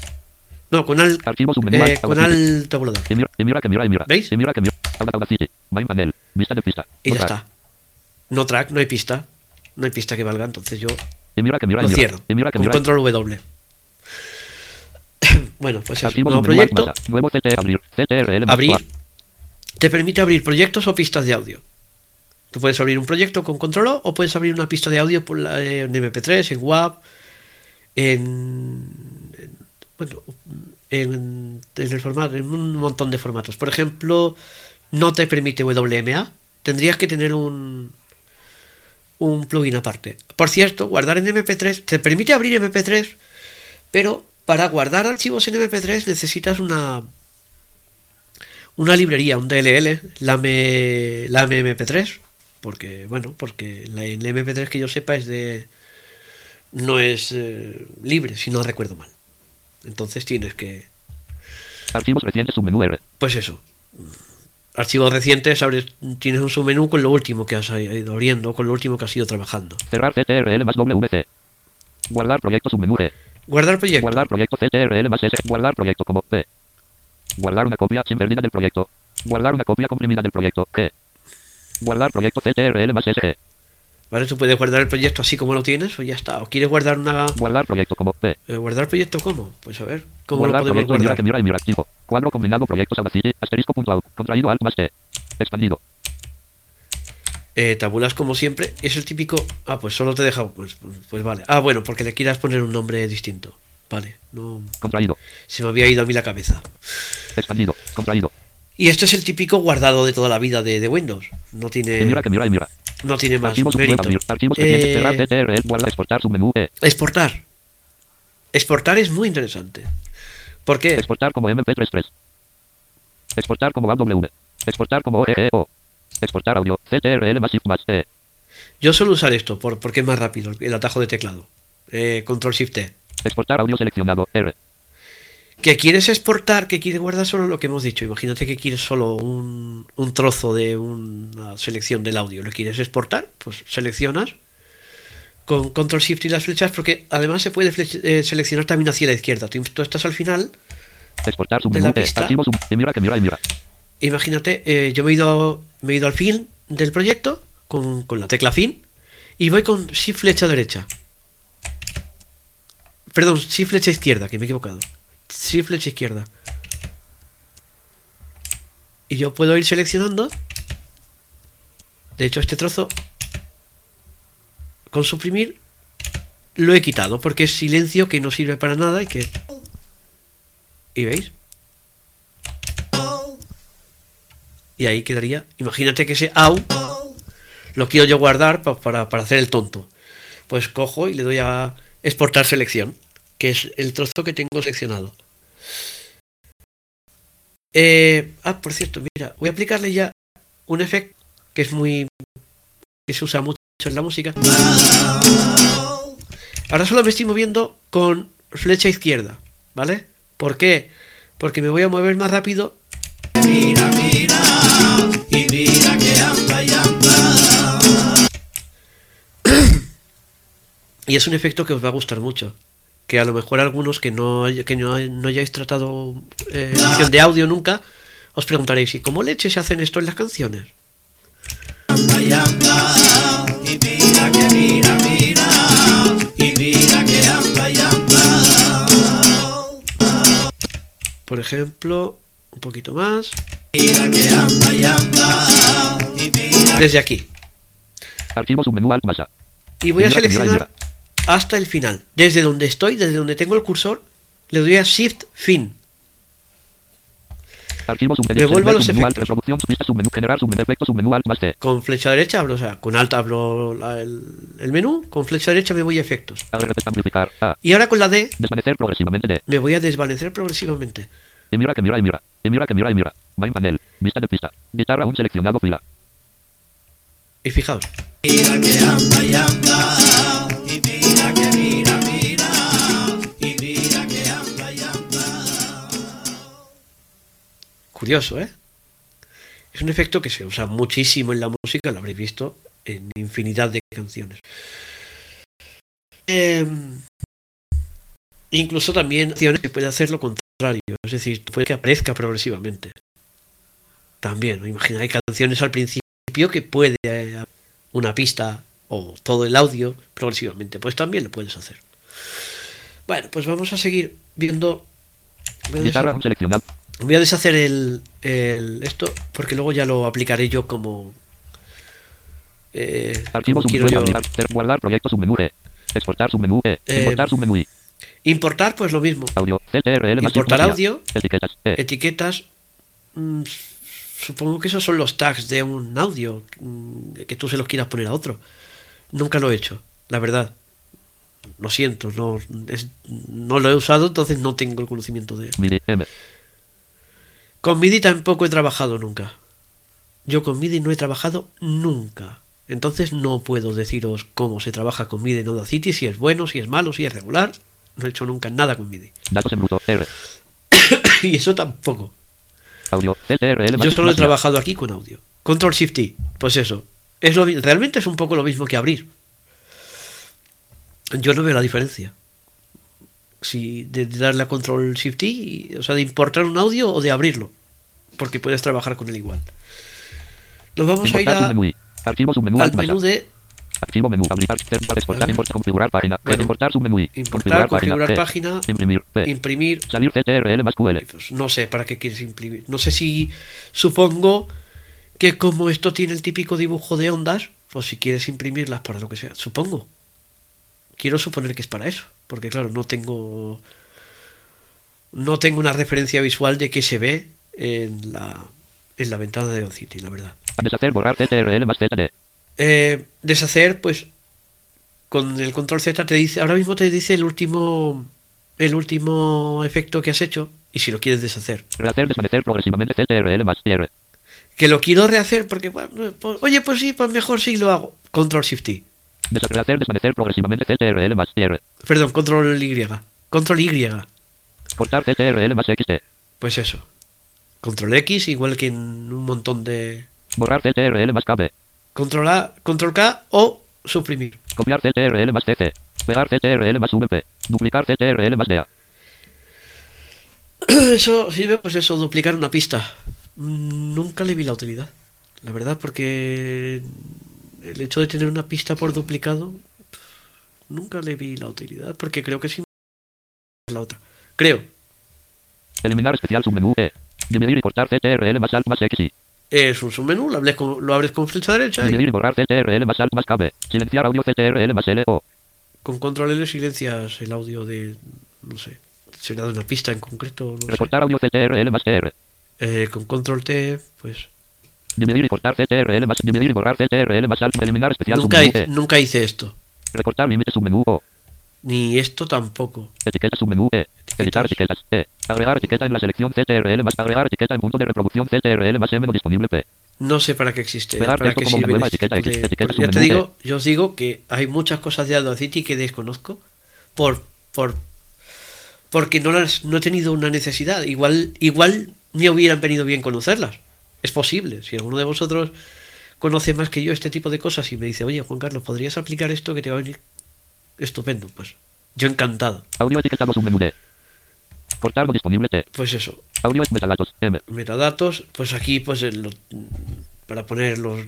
no, con al archivo submenú eh, con al tabulador. Mira, mira que mira, mira. ¿Veis? Mira que mira. Audacity. Main panel. Vista de pista. Y no ya track. Está. No track, no hay pista. No hay pista que valga, entonces yo y mira que mira, lo mira, cierro. Y mira que con mira. Control W. Bueno, pues es un nuevo proyecto. Nuevo C T R, abrir, C T R L, abrir. Te permite abrir proyectos o pistas de audio. Tú puedes abrir un proyecto con control O o puedes abrir una pista de audio por la, en M P tres, en W A V, en, en bueno, en, en el formato, en un montón de formatos. Por ejemplo, no te permite W M A. Tendrías que tener un un plugin aparte. Por cierto, guardar en M P tres te permite abrir M P tres, pero para guardar archivos en M P tres necesitas una una librería, un D L L, lame, lame M P tres, porque bueno, porque la, el M P tres que yo sepa es de no es eh, libre, si no recuerdo mal. Entonces tienes que archivos recientes submenú R. Pues eso. Archivos recientes, abres, tienes un submenú con lo último que has ido abriendo, con lo último que has ido trabajando. Cerrar C T R L más W C. Guardar proyecto submenú E. Guardar proyecto. Guardar proyecto C T R L más S. Guardar proyecto como P. Guardar una copia sin pérdida del proyecto. Guardar una copia comprimida del proyecto G. Guardar proyecto C T R L más S. Vale, tú puedes guardar el proyecto así como lo tienes o ya está. ¿O quieres guardar una...? Guardar proyecto como P. Eh, ¿Guardar proyecto como? Pues a ver, ¿cómo guardar lo podemos guardar? Mira que mira y mira activo. Cuadro combinado proyectos Audacity, asterisco punto out, contraído alt más T, expandido. Eh, tabulas como siempre, es el típico... Ah, pues solo te deja... Pues, pues vale. Ah, bueno, porque le quieras poner un nombre distinto. Vale, no... Contraído. Se me había ido a mí la cabeza. Expandido, contraído. Y esto es el típico guardado de toda la vida de, de Windows. No tiene... Mira que mira y mira. No tiene más archivos, mérito. Archivos, eh... cerrar, T T R L, guarda, exportar, submenú, eh. Exportar. Exportar es muy interesante. ¿Por qué? Exportar como M P tres punto tres. Exportar como A W. Exportar como O G O. Exportar audio. C T R L más Shift más T. Yo suelo usar esto por, porque es más rápido el atajo de teclado. Eh, Control Shift T. Exportar audio seleccionado. R. Que quieres exportar, que quieres guardar solo lo que hemos dicho. Imagínate que quieres solo un, un trozo de una selección del audio. ¿Lo quieres exportar? Pues seleccionas con control shift y las flechas, porque además se puede flecha, eh, seleccionar también hacia la izquierda. Tú, tú estás al final exportar, de la pista. Archivo, sub, mira, que mira, mira. Imagínate, eh, yo me he, ido, me he ido al fin del proyecto con, con la tecla fin y voy con shift flecha derecha. Perdón, shift flecha izquierda, que me he equivocado. Sí, flecha izquierda. Y yo puedo ir seleccionando. De hecho, este trozo con suprimir lo he quitado porque es silencio que no sirve para nada y que... ¿Y veis? Y ahí quedaría. Imagínate que ese au lo quiero yo guardar para, para, para hacer el tonto. Pues cojo y le doy a exportar selección, que es el trozo que tengo seleccionado. Eh, ah, por cierto, mira, voy a aplicarle ya un efecto que es muy... que se usa mucho en la música. Ahora solo me estoy moviendo con flecha izquierda, ¿vale? ¿Por qué? Porque me voy a mover más rápido. Mira, mira, y mira que anda y anda. Y es un efecto que os va a gustar mucho, que a lo mejor algunos que no, que no, no hayáis tratado eh, edición de audio nunca, os preguntaréis, ¿y cómo leche se hacen esto en las canciones? Por ejemplo, un poquito más. Desde aquí. Archivo submenú alt masa. Y voy a seleccionar hasta el final. Desde donde estoy, desde donde tengo el cursor, le doy a Shift Fin. Me vuelvo a los efectos. Con flecha derecha hablo, o sea, con alt hablo la, el, el menú, con flecha derecha me voy a efectos. Y ahora con la D me voy a desvanecer progresivamente. Y mira que mira y mira. Y mira que mira y mira. Main panel. Vista de pista. Guitarra aún seleccionado fila. Y fijaos. Curioso, ¿eh? Es un efecto que se usa muchísimo en la música, lo habréis visto en infinidad de canciones. Eh, incluso también canciones que puede hacer lo contrario, es decir, puede que aparezca progresivamente. También, imagina, hay canciones al principio que puede haber una pista o todo el audio progresivamente, pues también lo puedes hacer. Bueno, pues vamos a seguir viendo... Guitarra seleccionada. Voy a deshacer el, el esto porque luego ya lo aplicaré yo como, eh, como quiero yo. Guardar proyecto submenú E. Exportar submenú E. Importar submenú I. Importar pues lo mismo. Audio. Importar audio. Etiquetas. E. Etiquetas. Mm, supongo que esos son los tags de un audio mm, que tú se los quieras poner a otro. Nunca lo he hecho, la verdad. Lo siento, no, es, no lo he usado, entonces no tengo el conocimiento de. M D M. Con MIDI tampoco he trabajado nunca. Yo con MIDI no he trabajado nunca. Entonces no puedo deciros cómo se trabaja con MIDI en Audacity, si es bueno, si es malo, si es regular. No he hecho nunca nada con MIDI. Datos en bruto, R. Y eso tampoco. Audio, L R L, yo solo he trabajado aquí con audio. Control Shift T. Pues eso. Es lo, realmente es un poco lo mismo que abrir. Yo no veo la diferencia. Si de darle a Control Shift T, y, o sea, de importar un audio o de abrirlo, porque puedes trabajar con él igual. Nos vamos importar a ir a, archivo submenú al menú de archivo menú, aplicar, exportar, importar, configurar página, bueno, importar submenú, importar, configurar, configurar página, página, imprimir, imprimir, salir Ctrl más Q L. Pues no sé para qué quieres imprimir. No sé si supongo que como esto tiene el típico dibujo de ondas, pues si quieres imprimirlas para lo que sea, supongo. Quiero suponer que es para eso, porque claro, no tengo no tengo una referencia visual de qué se ve en la en la ventana de Audacity, la verdad. Deshacer, borrar, Ctrl más Z D. Eh, deshacer, pues con el control Z te dice, ahora mismo te dice el último el último efecto que has hecho y si lo quieres deshacer. Rehacer, desvanecer progresivamente Ctrl más R. Que lo quiero rehacer porque bueno, pues, oye, pues sí, pues mejor sí lo hago. Control Shift T. Deshacer, desvanecer progresivamente Ctrl más R. Perdón, Control Y. Control Y. Cortar Ctrl más X T. Pues eso. Control X, igual que en un montón de. Borrar Ctrl más K B. Control A, Control K o suprimir. Copiar Ctrl más T C. Pegar Ctrl más V P. Duplicar Ctrl más D A. Eso sirve, pues eso, duplicar una pista. Nunca le vi la utilidad. La verdad, porque. El hecho de tener una pista por duplicado, nunca le vi la utilidad, porque creo que es la otra. Creo. Eliminar especial submenú E. Dividir y cortar Ctrl más Alt más X I. Es un submenú, lo abres con, lo abres con flecha derecha. Dividir y borrar Ctrl más Alt más K B. Silenciar audio Ctrl más L O. Con control L silencias el audio de, no sé, será de una pista en concreto. No recortar sé. Audio Ctrl más R. Eh, con control T, pues... Dividir y cortar Ctrl más dividir y borrar Ctrl más alt eliminar especial nunca, hice, nunca hice esto. Recortar límite submenú O. Ni esto tampoco. Etiqueta submenú E. Editar etiquetas E. Agregar etiqueta en la selección Ctrl más agregar etiqueta en punto de reproducción Ctrl más M no disponible P. No sé para qué existe. Pegar para qué sirve nueva etiqueta, de, etiqueta ya te digo, e. Yo os digo que hay muchas cosas de Audacity que desconozco por por porque no las no he tenido una necesidad. Igual igual me hubieran venido bien conocerlas. Es posible, si alguno de vosotros conoce más que yo este tipo de cosas y me dice, oye Juan Carlos, ¿podrías aplicar esto que te va a venir Estupendo, pues. Yo encantado. Audio etiquetado submenú D. Portado disponible T. Pues eso. Audio metadatos M. Metadatos, pues aquí pues el, para poner los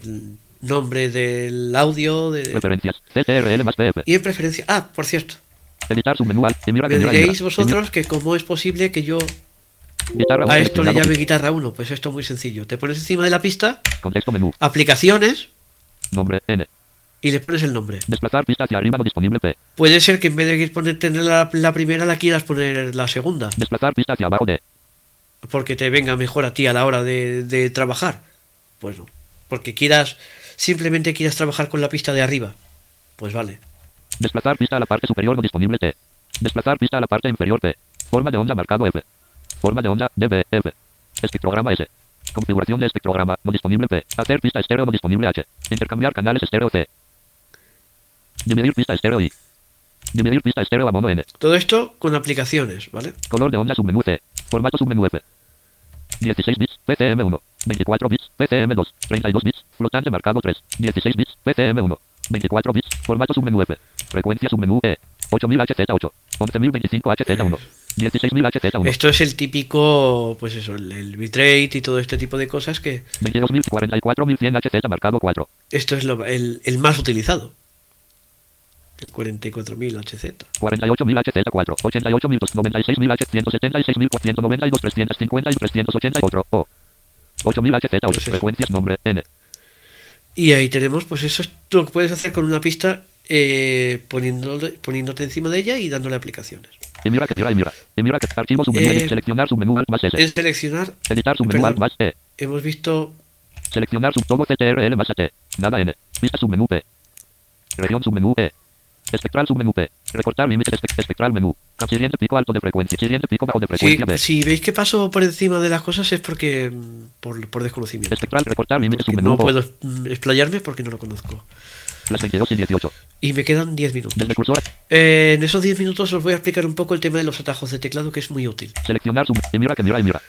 nombres del audio de preferencias. C T R L más P F. Y en preferencia. Ah, por cierto. Editar submenú al. Me diréis vosotros que cómo es posible que yo a esto le llame guitarra uno. Pues esto es muy sencillo. Te pones encima de la pista. Contexto menú. Aplicaciones. Nombre N. Y le pones el nombre. Desplazar pista hacia arriba no disponible P. Puede ser que en vez de ponerte la, la primera, la quieras poner la segunda. Desplazar pista hacia abajo D. Porque te venga mejor a ti a la hora de, de trabajar. Pues no. Porque quieras, simplemente quieras trabajar con la pista de arriba. Pues vale. Desplazar pista a la parte superior no disponible T. Desplazar pista a la parte inferior P. Forma de onda marcado F. Forma de onda D B F. Espectrograma S. Configuración de espectrograma no disponible P. Hacer pista estéreo no disponible H. Intercambiar canales estéreo C. Dividir pista estéreo I. Dividir pista estéreo a mono N. Todo esto con aplicaciones, ¿vale? Color de onda submenú C. Formato submenú F. dieciséis bits, P C M uno. veinticuatro bits, P C M dos. treinta y dos bits, flotante marcado tres. dieciséis bits, P C M uno. veinticuatro bits, formato submenú F. Frecuencia submenú E. ocho mil H Z ocho. once mil veinticinco H Z uno. dieciséis mil H Z uno. Esto es el típico, pues eso, el, el bitrate y todo este tipo de cosas que... veintidós mil cuarenta y cuatro mil cien H Z marcado cuatro. Esto es lo, el, el más utilizado. cuarenta y cuatro mil H Z. cuarenta y ocho mil H Z cuatro. ochenta y ocho mil dos. noventa y seis mil H Z. ciento setenta y seis mil cuatrocientos noventa y dos. trescientos cincuenta y trescientos ochenta y otro. O. ocho mil H Z ocho. Pues frecuencias nombre N. Y ahí tenemos, pues eso es lo que puedes hacer con una pista eh, poniéndole, poniéndote encima de ella y dándole aplicaciones. Y mira que tira y mira. Y mira que archivo submenú. Eh, seleccionar submenú alt más S. Es seleccionar. Editar submenú alt más E. Hemos visto. Seleccionar subtodo C T R L más H. Nada N. Pista submenú P. Región submenú E. Espectral submenú P. Recortar límite espect espectral menú. Siguiente pico alto de frecuencia. Siguiente pico bajo de frecuencia. Sí, B. Si veis que paso por encima de las cosas es porque por, por desconocimiento. Espectral recortar límite submenú. No puedo explayarme porque no lo conozco. Las veintidós y dieciocho. Y me quedan diez minutos. Desde cursor. Eh, en esos diez minutos os voy a explicar un poco el tema de los atajos de teclado que es muy útil. Seleccionar submenú. Y mira que mira y mira.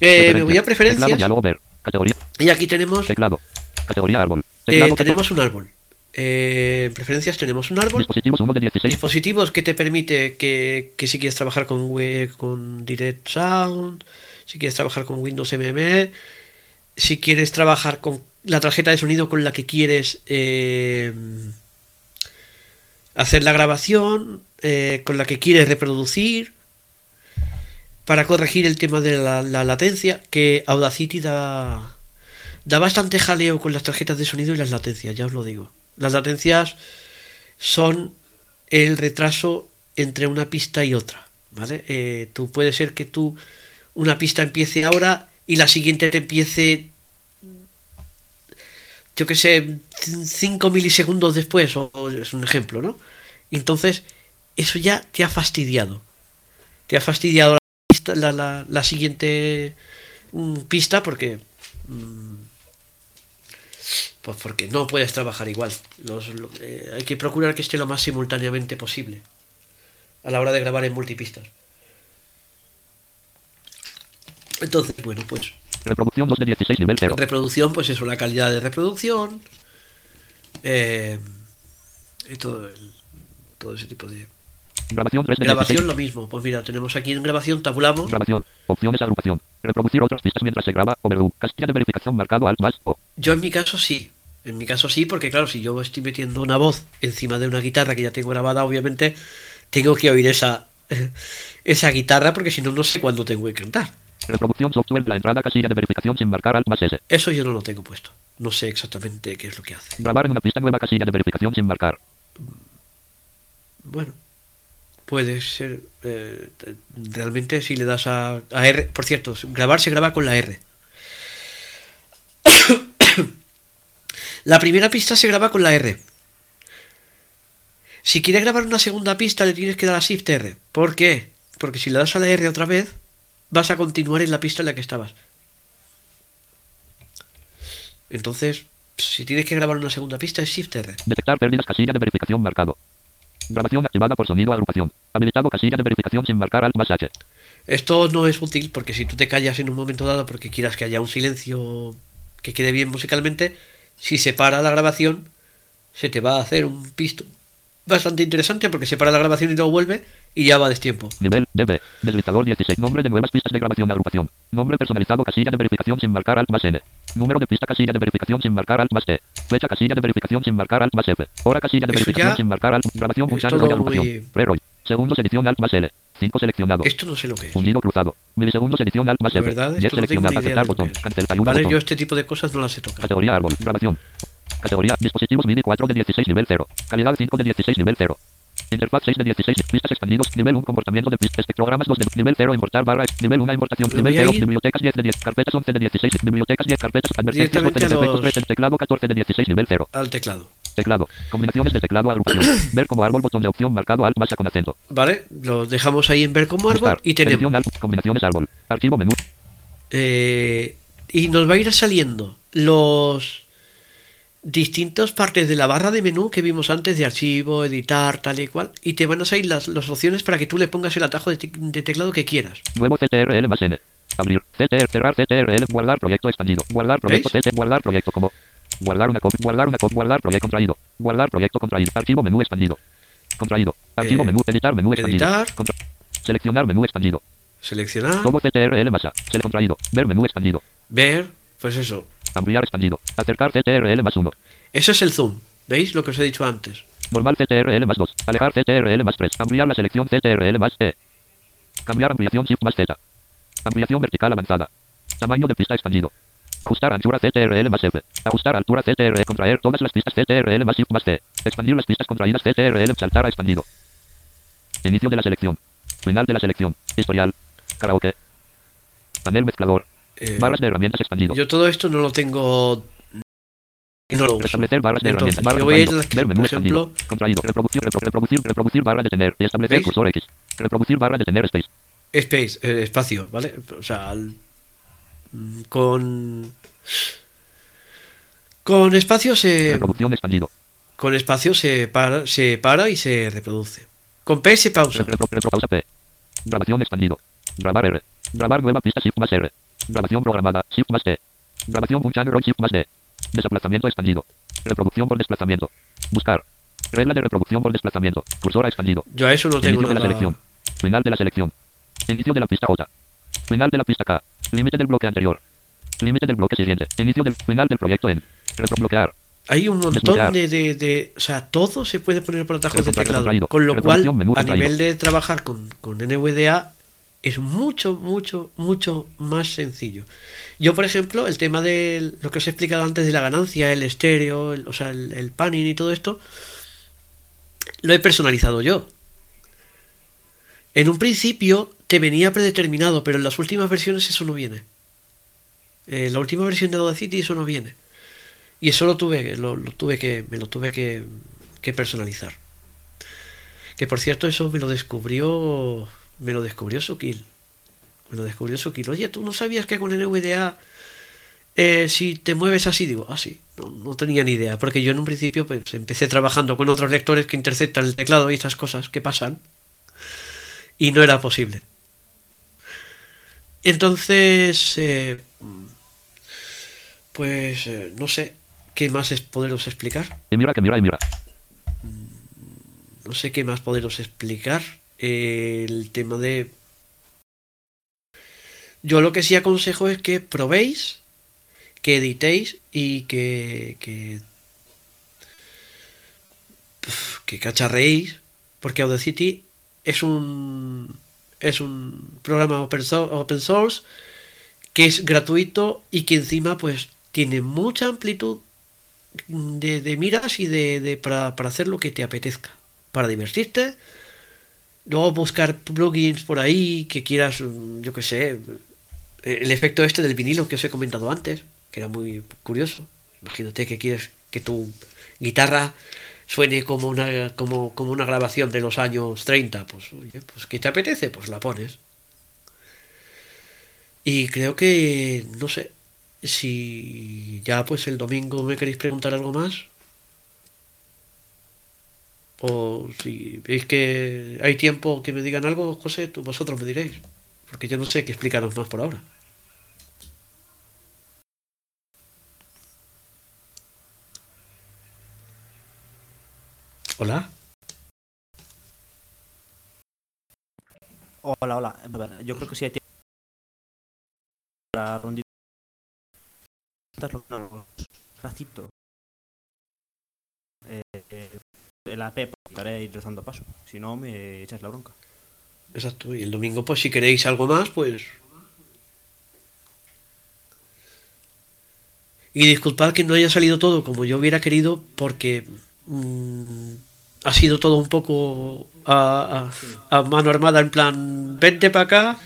eh, me voy a preferencias. Teclado, diálogo, ver. Categoría. Y aquí tenemos. Teclado. Categoría árbol. Eh, tenemos un árbol. Eh, preferencias tenemos un árbol. Dispositivos uno de dieciséis. Dispositivos que te permite que, que si quieres trabajar con, con Direct Sound, si quieres trabajar con Windows M M, si quieres trabajar con la tarjeta de sonido con la que quieres eh, hacer la grabación, eh, con la que quieres reproducir, para corregir el tema de la, la latencia que Audacity da... Da bastante jaleo con las tarjetas de sonido y las latencias, ya os lo digo. Las latencias son el retraso entre una pista y otra, ¿vale? Eh, tú puede ser que tú una pista empiece ahora y la siguiente te empiece, yo qué sé, cinco milisegundos después, o, o es un ejemplo, ¿no? Entonces, eso ya te ha fastidiado. Te ha fastidiado la, pista, la, la, la siguiente um, pista porque... Um, Pues porque no puedes trabajar igual. Los, lo, eh, hay que procurar que esté lo más simultáneamente posible a la hora de grabar en multipistas. Entonces, bueno, pues... Reproducción dos de dieciséis, nivel cero. Reproducción, pues eso, la calidad de reproducción. Eh, y todo, el, todo ese tipo de... Grabación tres de Grabación dieciséis. Lo mismo. Pues mira, tenemos aquí en grabación, tabulamos. Grabación, opciones, agrupación. Reproducir otras pistas mientras se graba, overview, casilla de verificación marcado alt más O. Yo en mi caso sí, en mi caso sí, porque claro, si yo estoy metiendo una voz encima de una guitarra que ya tengo grabada, obviamente tengo que oír esa esa guitarra porque si no, no sé cuándo tengo que cantar. Reproducción software, la entrada casilla de verificación sin marcar alt más S. Eso yo no lo tengo puesto, no sé exactamente qué es lo que hace. Grabar en una pista nueva casilla de verificación sin marcar. Bueno. Puede ser, eh, realmente si le das a, a R, por cierto, grabar se graba con la R. La primera pista se graba con la R. Si quieres grabar una segunda pista le tienes que dar a Shift R. ¿Por qué? Porque si le das a la R otra vez, vas a continuar en la pista en la que estabas. Entonces, si tienes que grabar una segunda pista es Shift R. Detectar pérdidas casilla de verificación marcado. Grabación activada por sonido agrupación. Habilitado casilla de verificación sin marcar alt más H. Esto no es útil porque si tú te callas en un momento dado porque quieras que haya un silencio que quede bien musicalmente, si se para la grabación, se te va a hacer un pisto bastante interesante, porque se para la grabación y luego vuelve y ya va a destiempo. Nivel D B. Deslizador dieciséis. Nombre de nuevas pistas de grabación. Agrupación. Nombre personalizado. Casilla de verificación sin marcar alt más N. Número de pista. Casilla de verificación sin marcar alt más T. Fecha. Casilla de verificación sin marcar alt más F. Hora. Casilla de verificación sin marcar alt. Grabación. Pulsar. Roll. Agrupación. Reroll. Segundos. Edición alt más L. cinco seleccionado. Esto no sé lo que es. Unido cruzado. Milisegundos. Edición alt más F. ¿Verdad? Esto no tengo ni idea de lo que es. Cancelar. Vale, yo este tipo de cosas no las he tocado. Categoría árbol. Grabación. Categoría. Dispositivos M I D I cuatro de dieciséis nivel cero. Calidad cinco de dieciséis nivel cero. Interfaz seis de dieciséis. Pistas expandidos. Nivel uno. Comportamiento de pistas. Espectrogramas dos de nivel cero. Importar barra. Nivel uno. Importación. Nivel cero. Bibliotecas diez de diez. Carpetas once de dieciséis. Bibliotecas diez. Carpetas. Advertencias once de efectos. El teclado catorce de dieciséis. Nivel cero. Al teclado. Teclado. Combinaciones de teclado. Agrupación. Ver como árbol. Botón de opción marcado. Alt. Masa con acento. Vale. Lo dejamos ahí en ver como árbol. Buscar, y tenemos. Al, combinaciones árbol. Archivo menú. Eh, y nos va a ir saliendo los distintas partes de la barra de menú que vimos antes de archivo, editar, tal y cual, y te van a salir las, las opciones para que tú le pongas el atajo de, te- de teclado que quieras. Nuevo C T R L más N. Abrir, C T R, cerrar C T R L, guardar proyecto expandido, guardar proyecto, C T R, guardar proyecto como, guardar una copia, guardar una copia, guardar proyecto contraído, guardar proyecto contraído, archivo menú expandido, contraído, archivo eh, menú, editar menú expandido, editar. Contra- seleccionar menú expandido, seleccionar, como C T R L más A, sele contraído, ver menú expandido, ver, pues eso. Ampliar expandido. Acercar C T R L más uno. Eso es el zoom. ¿Veis lo que os he dicho antes? Normal C T R L más dos. Alejar C T R L más tres. Ampliar la selección C T R L más E. Cambiar ampliación Shift más Z. Ampliación vertical avanzada. Tamaño de pista expandido. Ajustar anchura C T R L más F. Ajustar altura C T R L. Contraer todas las pistas C T R L más Shift más T. Expandir las pistas contraídas C T R L. Saltar a expandido. Inicio de la selección. Final de la selección. Historial. Karaoke. Panel mezclador. Eh, barras de herramientas expandido. Yo todo esto no lo tengo. No lo uso. Establecer barras de Entonces, herramientas. Barras yo voy a ir a las que, por ejemplo. Contraído. Reproducir, repro, reproducir, reproducir, barra detener. Y establecer ¿Space? Cursor X. Reproducir barra detener space. Space, eh, espacio, ¿vale? O sea, al, con. Con espacio se. Reproducción expandido. Con espacio se para, se para y se reproduce. Con P se pausa. Repro, repro, pausa P. Grabación expandido. Grabar R. Grabar nueva pista Shift más R. Grabación programada, Shift más T. Grabación Function Roll, Shift más D. Desplazamiento expandido. Reproducción por desplazamiento. Buscar. Regla de reproducción por desplazamiento. Cursor expandido. Yo a eso no tengo nada. Inicio de la selección. Final de la selección. Inicio de la pista J. Final de la pista K. Límite del bloque anterior. Límite del bloque siguiente. Inicio del final del proyecto en. Reprobloquear. Hay un montón de, de, de... O sea, todo se puede poner por atajos de teclado. Con lo cual, a nivel de trabajar con, con N V D A... Es mucho, mucho, mucho más sencillo. Yo, por ejemplo, el tema de lo que os he explicado antes de la ganancia, el estéreo, el, o sea, el, el panning y todo esto, lo he personalizado yo. En un principio te venía predeterminado, pero en las últimas versiones eso no viene. En la última versión de Audacity eso no viene. Y eso lo tuve, lo, lo tuve que, me lo tuve que, que personalizar. Que por cierto, eso me lo descubrió... Me lo descubrió Sukil. Me lo descubrió Sukil. Oye, ¿tú no sabías que con N V D A eh, si te mueves así? Digo, ah, sí. No, no tenía ni idea. Porque yo en un principio pues, empecé trabajando con otros lectores que interceptan el teclado y estas cosas que pasan. Y no era posible. Entonces, eh, pues eh, no sé qué más es poderos explicar. Y mira, que mira, y mira. No sé qué más poderos explicar. El tema de... Yo lo que sí aconsejo es que probéis, que editéis y que... Que, que cacharreéis, porque Audacity es un... Es un programa open source, open source que es gratuito y que encima pues tiene mucha amplitud de, de miras y de, de para, para hacer lo que te apetezca, para divertirte. Luego buscar plugins por ahí que quieras, yo que sé, el efecto este del vinilo que os he comentado antes, que era muy curioso. Imagínate que quieres que tu guitarra suene como una como, como una grabación de los años treinta, pues oye, pues ¿qué te apetece? Pues la pones. Y creo que, no sé, si ya pues el domingo me queréis preguntar algo más. O si veis que hay tiempo que me digan algo, José, tú, vosotros me diréis. Porque yo no sé qué explicaros más por ahora. Hola. Hola, hola. Yo creo que sí hay tiempo para rendir un ratito. Eh, el app estaré ir rezando a paso. Si no, me echas la bronca. Exacto. Y el domingo, pues si queréis algo más, pues... Y disculpad que no haya salido todo como yo hubiera querido, porque mmm, ha sido todo un poco a, a, a mano armada, en plan, vente para acá.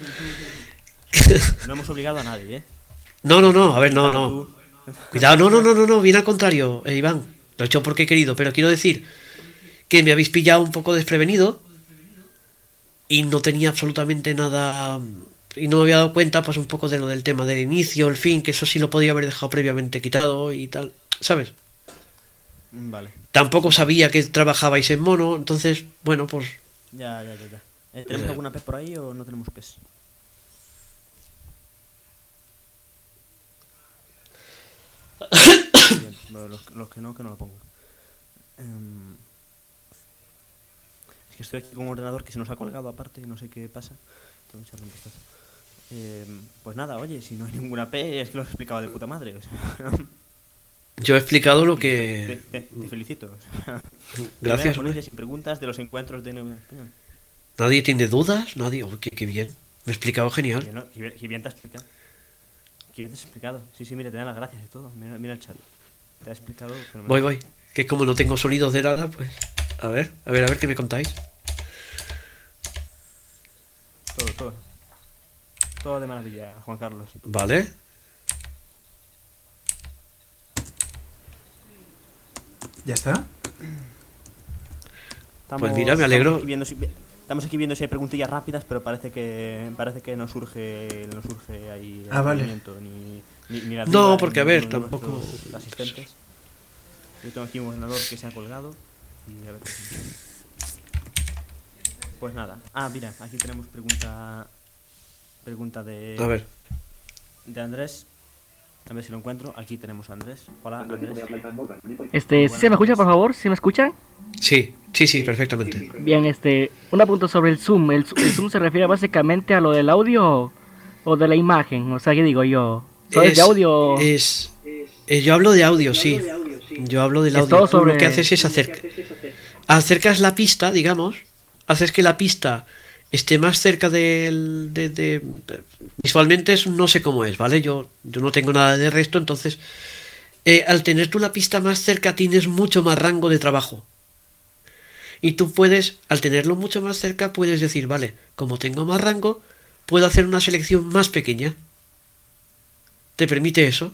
No hemos obligado a nadie, ¿eh? No, no, no, a ver, no, no. Cuidado, no, no, no, no, no, bien al contrario, eh, Iván. Lo he hecho porque he querido, pero quiero decir que me habéis pillado un poco desprevenido y no tenía absolutamente nada... Y no me había dado cuenta, pues, un poco de lo del tema del inicio, el fin, que eso sí lo podía haber dejado previamente quitado y tal, ¿sabes? Vale. Tampoco sabía que trabajabais en mono, entonces, bueno, pues... Ya, ya, ya, ya. ¿Tenemos ya. alguna pez por ahí o no tenemos pez? Bien, bueno, los, los que no, que no lo pongan. Um... Es que estoy aquí con un ordenador que se nos ha colgado aparte, no sé qué pasa. Entonces, Eh, pues nada, oye, si no hay ninguna P, es que lo has explicado de puta madre. O sea, ¿no? Yo he explicado lo que... Te, te, te felicito. O sea, gracias. Sin preguntas de los encuentros de N V D A. Nadie tiene dudas, nadie. Oh, qué, qué bien. Me he explicado genial. No, qué, qué bien te has explicado. Qué bien te has explicado. Sí, sí, mira, te dan las gracias y todo. Mira, mira el chat. Te has explicado... Fenomenal. Voy, voy. Que como no tengo sonidos de nada, pues... A ver, a ver, a ver qué me contáis. Todo, todo. Todo de maravilla, Juan Carlos. Vale. ¿Ya está? Estamos, pues mira, me alegro. Estamos aquí viendo si, estamos aquí viendo si hay preguntillas rápidas, pero parece que parece que no surge, no surge ahí ah, el vale. movimiento. Ni, ni, ni la no, porque ni, a ver, ni tampoco... Los asistentes. Yo tengo aquí un ordenador que se ha colgado. Y a ver. Pues nada. Ah, mira, aquí tenemos pregunta... Pregunta de... A ver. De Andrés. A ver si lo encuentro. Aquí tenemos a Andrés. Hola, Andrés. Este, ¿sí se me escucha, por favor? ¿Sí me escuchan? Sí, sí, sí, perfectamente. Bien, este... Una pregunta sobre el zoom. ¿El, el zoom se refiere básicamente a lo del audio o de la imagen? O sea, ¿qué digo yo? ¿Es de audio? Es... es yo hablo de audio, sí. Yo hablo del audio. Todo sobre... Lo que haces es acerca... Acercas la pista, digamos. Haces que la pista... esté más cerca del... De, de, de, visualmente es, no sé cómo es, ¿vale? Yo, yo no tengo nada de resto, entonces... Eh, al tener tú la pista más cerca tienes mucho más rango de trabajo. Y tú puedes, al tenerlo mucho más cerca, puedes decir, vale, como tengo más rango, puedo hacer una selección más pequeña. ¿Te permite eso?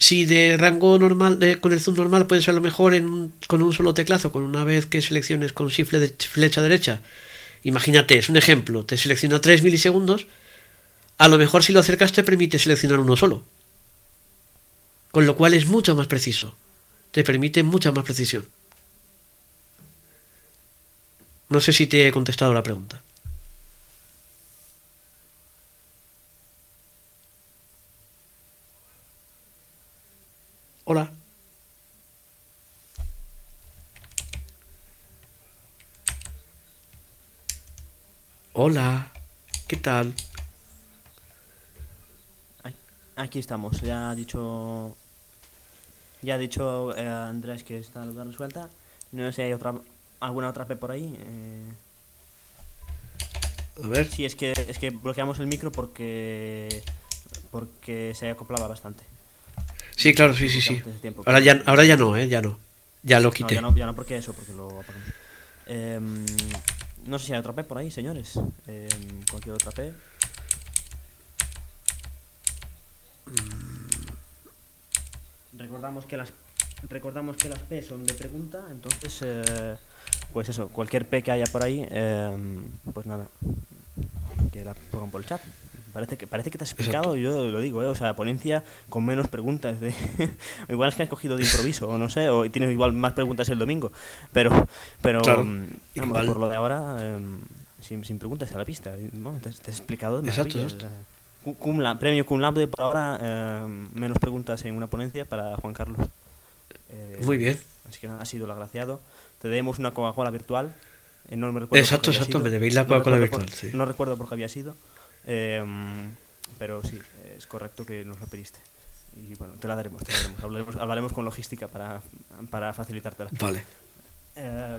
Si de rango normal, de, con el zoom normal, puedes a lo mejor en, con un solo teclazo, con una vez que selecciones con shift de flecha derecha, imagínate, es un ejemplo, te selecciona tres milisegundos, a lo mejor si lo acercas te permite seleccionar uno solo. Con lo cual es mucho más preciso, te permite mucha más precisión. No sé si te he contestado la pregunta. Hola. Hola. ¿Qué tal? Aquí estamos. Ya ha dicho... Ya ha dicho eh, Andrés que está dando resuelta. No sé si hay otra, alguna otra P por ahí. Eh... A ver. Sí, es que, es que bloqueamos el micro porque... Porque se acoplaba bastante. Sí, claro, sí, sí, sí. Ahora ya, ahora ya no, ¿eh? Ya no. Ya lo quité. No, ya, no, ya no, porque eso, porque lo apagamos. Eh, no sé si hay otra P por ahí, señores. Eh, cualquier otra P. Recordamos que las recordamos que las P son de pregunta, entonces, eh, pues eso, cualquier P que haya por ahí, eh, pues nada, que la pongan por el chat. Parece que, parece que te has explicado, yo lo digo, ¿eh? O sea, ponencia con menos preguntas. De... igual es que has cogido de improviso, o no sé, o tienes igual más preguntas el domingo. Pero, pero claro, vamos, por lo de ahora, eh, sin, sin preguntas a la pista. Bueno, te, te has explicado. Exacto, exacto. Cum la, premio Cum Laude por ahora, eh, menos preguntas en una ponencia para Juan Carlos. Eh, Muy bien. así que ha sido el agraciado. Te debemos una Coca-Cola virtual. Eh, no me recuerdo exacto, exacto, me debéis la Coca-Cola no virtual. Por, sí. No recuerdo por qué había sido, eh, pero sí, es correcto que nos la pediste. Y bueno, te la daremos, te la daremos. Hablaremos, hablaremos con logística para, para facilitártela. Vale. Eh,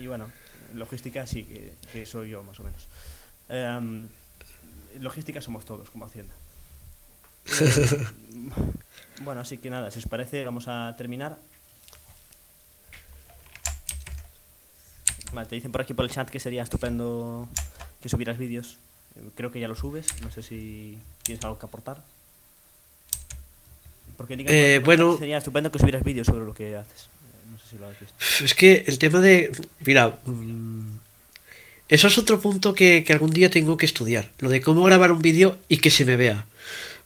y bueno, logística sí que, que soy yo, más o menos. Eh, logística somos todos, como Hacienda. Eh, bueno, así que nada, si os parece, vamos a terminar. Vale, te dicen por aquí por el chat que sería estupendo que subieras vídeos. Creo que ya lo subes, no sé si tienes algo que aportar. Porque digan, eh, bueno, sería estupendo que subieras vídeos sobre lo que haces. No sé si lo has visto. Es que el tema de... Mira, eso es otro punto que, que algún día tengo que estudiar. Lo de cómo grabar un vídeo y que se me vea.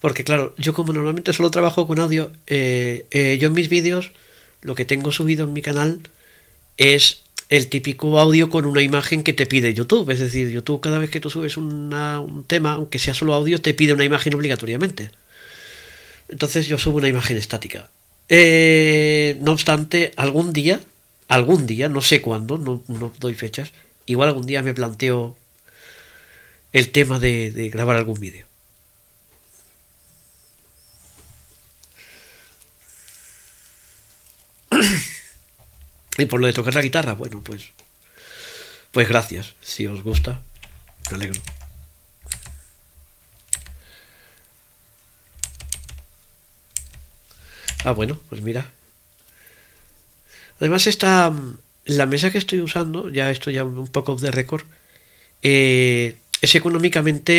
Porque claro, yo como normalmente solo trabajo con audio, eh, eh, yo en mis vídeos lo que tengo subido en mi canal es el típico audio con una imagen que te pide YouTube. Es decir, YouTube cada vez que tú subes una, un tema, aunque sea solo audio, te pide una imagen obligatoriamente. Entonces yo subo una imagen estática. Eh, no obstante, algún día, algún día, no sé cuándo, no, no doy fechas, igual algún día me planteo el tema de, de grabar algún vídeo. Y por lo de tocar la guitarra, bueno, pues pues gracias, si os gusta, me alegro. Ah, bueno, pues mira. Además esta, la mesa que estoy usando, ya esto ya un poco off the record, eh, es económicamente,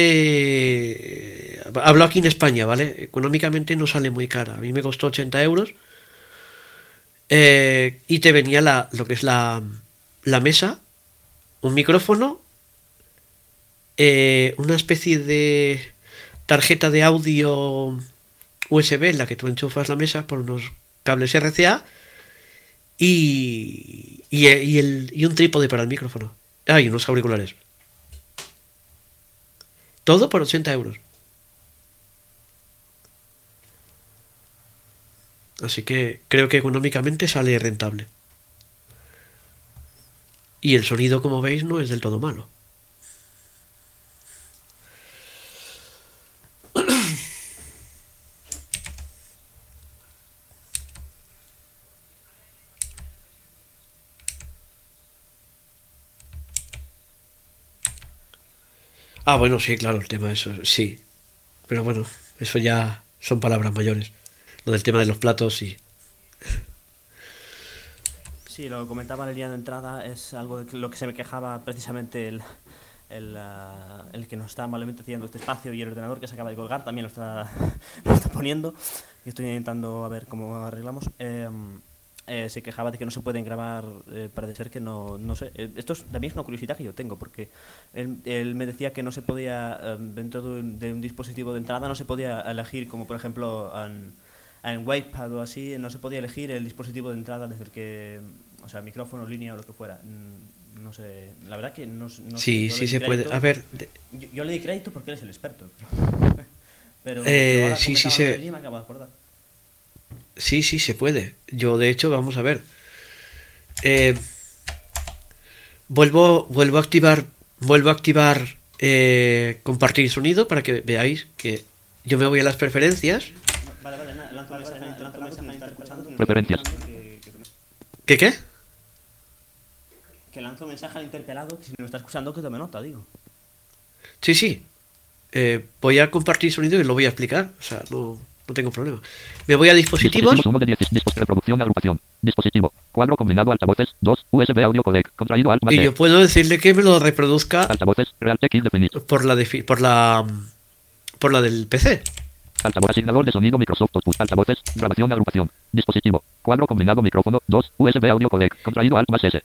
eh, hablo aquí en España, ¿vale? Económicamente no sale muy cara. A mí me costó ochenta euros. Eh, y te venía la, lo que es la, la mesa, un micrófono, eh, una especie de tarjeta de audio U S B en la que tú enchufas la mesa por unos cables R C A y, y, y, el, y un trípode para el micrófono. Ah, y unos auriculares. Todo por ochenta euros. Así que creo que económicamente sale rentable. Y el sonido, como veis, no es del todo malo. Ah, bueno, sí, claro, el tema eso, sí. Pero bueno, eso ya son palabras mayores. Lo del tema de los platos y... Sí, lo que comentaba en el día de entrada es algo de lo que se me quejaba precisamente el, el, uh, el que nos está malamente haciendo este espacio, y el ordenador que se acaba de colgar también lo está, lo está poniendo. Y estoy intentando a ver cómo arreglamos. Eh, eh, se quejaba de que no se pueden grabar, eh, parece ser que no, no sé. Esto es, también es una curiosidad que yo tengo, porque él, él me decía que no se podía, eh, dentro de un, de un dispositivo de entrada, no se podía elegir, como por ejemplo... An, en Whitepad o así, no se podía elegir el dispositivo de entrada desde el que, o sea, micrófono, línea o lo que fuera. No sé, la verdad que no, no sí, sé. Sí, sí se crédito. Puede. A ver. De... Yo, yo le di crédito porque eres el experto. Pero eh, ahora sí, sí se... me acabo de acordar. Sí, sí se puede. Yo, de hecho, vamos a ver. Eh, vuelvo, vuelvo a activar, vuelvo a activar eh, compartir sonido para que veáis que yo me voy a las preferencias. Vale, vale, nada, lanzo un mensaje, lanzo un mensaje, está escuchando. Preferencias. ¿Qué, qué? Que lanzo un mensaje al interpelado, que si no está escuchando, que tome nota, digo. Sí, sí. Eh, voy a compartir sonido y lo voy a explicar, o sea, no, no tengo problema. Me voy a dispositivos. Dispositivo uno de diez, reproducción, agrupación. Dispositivo, cuadro combinado, altavoces, dos, U S B audio codec, contraído al... Y yo puedo decirle que me lo reproduzca... Altavoces, Realtek indefinido. Por la, defi- por la... por la del P C. Altavoz, asignador de sonido, Microsoft Output, altavoces, grabación, agrupación, dispositivo, cuadro combinado, micrófono, dos, U S B audio codec, contraído al más S.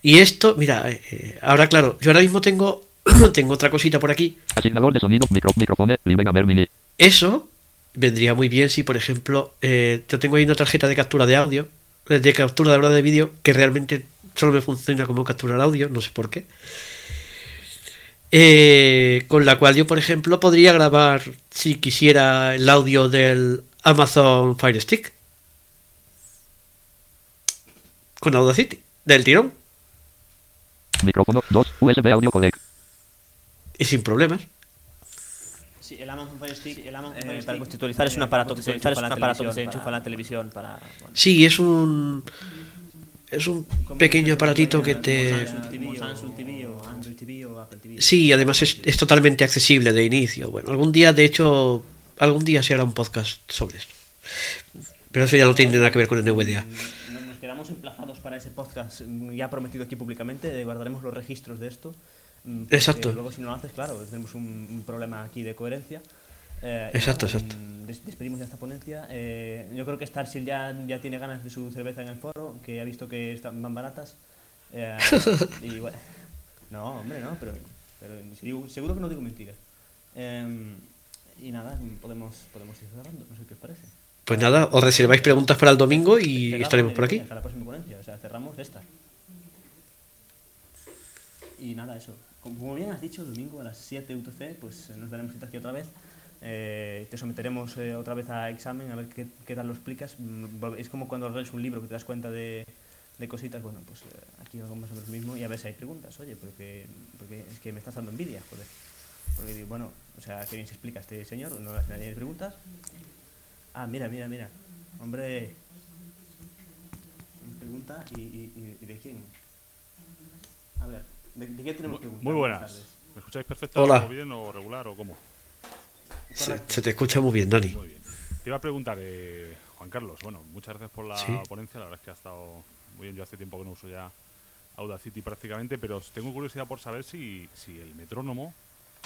Y esto, mira, eh, ahora claro, yo ahora mismo tengo tengo otra cosita por aquí. Asignador de sonido, micro, micrófono, Livegamer Mini. Eso vendría muy bien si, por ejemplo, eh, yo tengo ahí una tarjeta de captura de audio, de captura de, de vídeo, que realmente solo me funciona como capturar audio, no sé por qué. Eh, con la cual yo, por ejemplo, podría grabar, si quisiera, el audio del Amazon Fire Stick. con Audacity, del tirón. Micrófono dos, U S B audio codec. Y sin problemas. Sí, el Amazon Fire Stick, el Amazon Fire Stick eh, para contextualizar es un aparato que se enchufa en la televisión. Para, bueno. Sí, es un es un pequeño aparatito que te... Sí, además es, es totalmente accesible de inicio. Bueno, algún día, de hecho, algún día se hará un podcast sobre esto. Pero eso ya no tiene nada que ver con el N V D A. Nos quedamos emplazados para ese podcast ya prometido aquí públicamente. Guardaremos los registros de esto. Porque exacto. Luego si no lo haces, claro, tenemos un, un problema aquí de coherencia. Eh, exacto, exacto. Des- despedimos de esta ponencia. Eh, yo creo que Starship ya, ya tiene ganas de su cerveza en el foro, que ha visto que están van baratas. Eh, y bueno, no, hombre, no, pero, pero digo, seguro que no digo mentiras. Eh, y nada, podemos, podemos ir cerrando, no sé qué os parece. Pues nada, os reserváis preguntas para el domingo y cerramos, estaremos por aquí. Hasta la próxima ponencia, o sea, cerramos esta. Y nada, eso. Como bien has dicho, el domingo a las siete U T C, pues nos daremos cita aquí otra vez. Eh, te someteremos eh, otra vez a examen, a ver qué, qué tal lo explicas. Es como cuando lees un libro que te das cuenta de, de cositas. Bueno, pues eh, aquí algo más o menos mismo y a ver si hay preguntas. Oye, porque, porque es que me estás dando envidia, joder. Porque digo, bueno, o sea, qué bien se explica este señor, no le hacen nadie preguntas. Ah, mira, mira, mira. Hombre, pregunta y, y, y de quién. A ver. ¿De, de qué tenemos preguntas? Muy buenas. ¿Me escucháis perfectamente bien o regular o cómo? Se, se te escucha muy bien, Dani. Muy bien. Te iba a preguntar, eh, Juan Carlos, bueno, muchas gracias por la ¿Sí? ponencia, la verdad es que ha estado muy bien. Yo hace tiempo que no uso ya Audacity prácticamente, pero tengo curiosidad por saber si, si el metrónomo,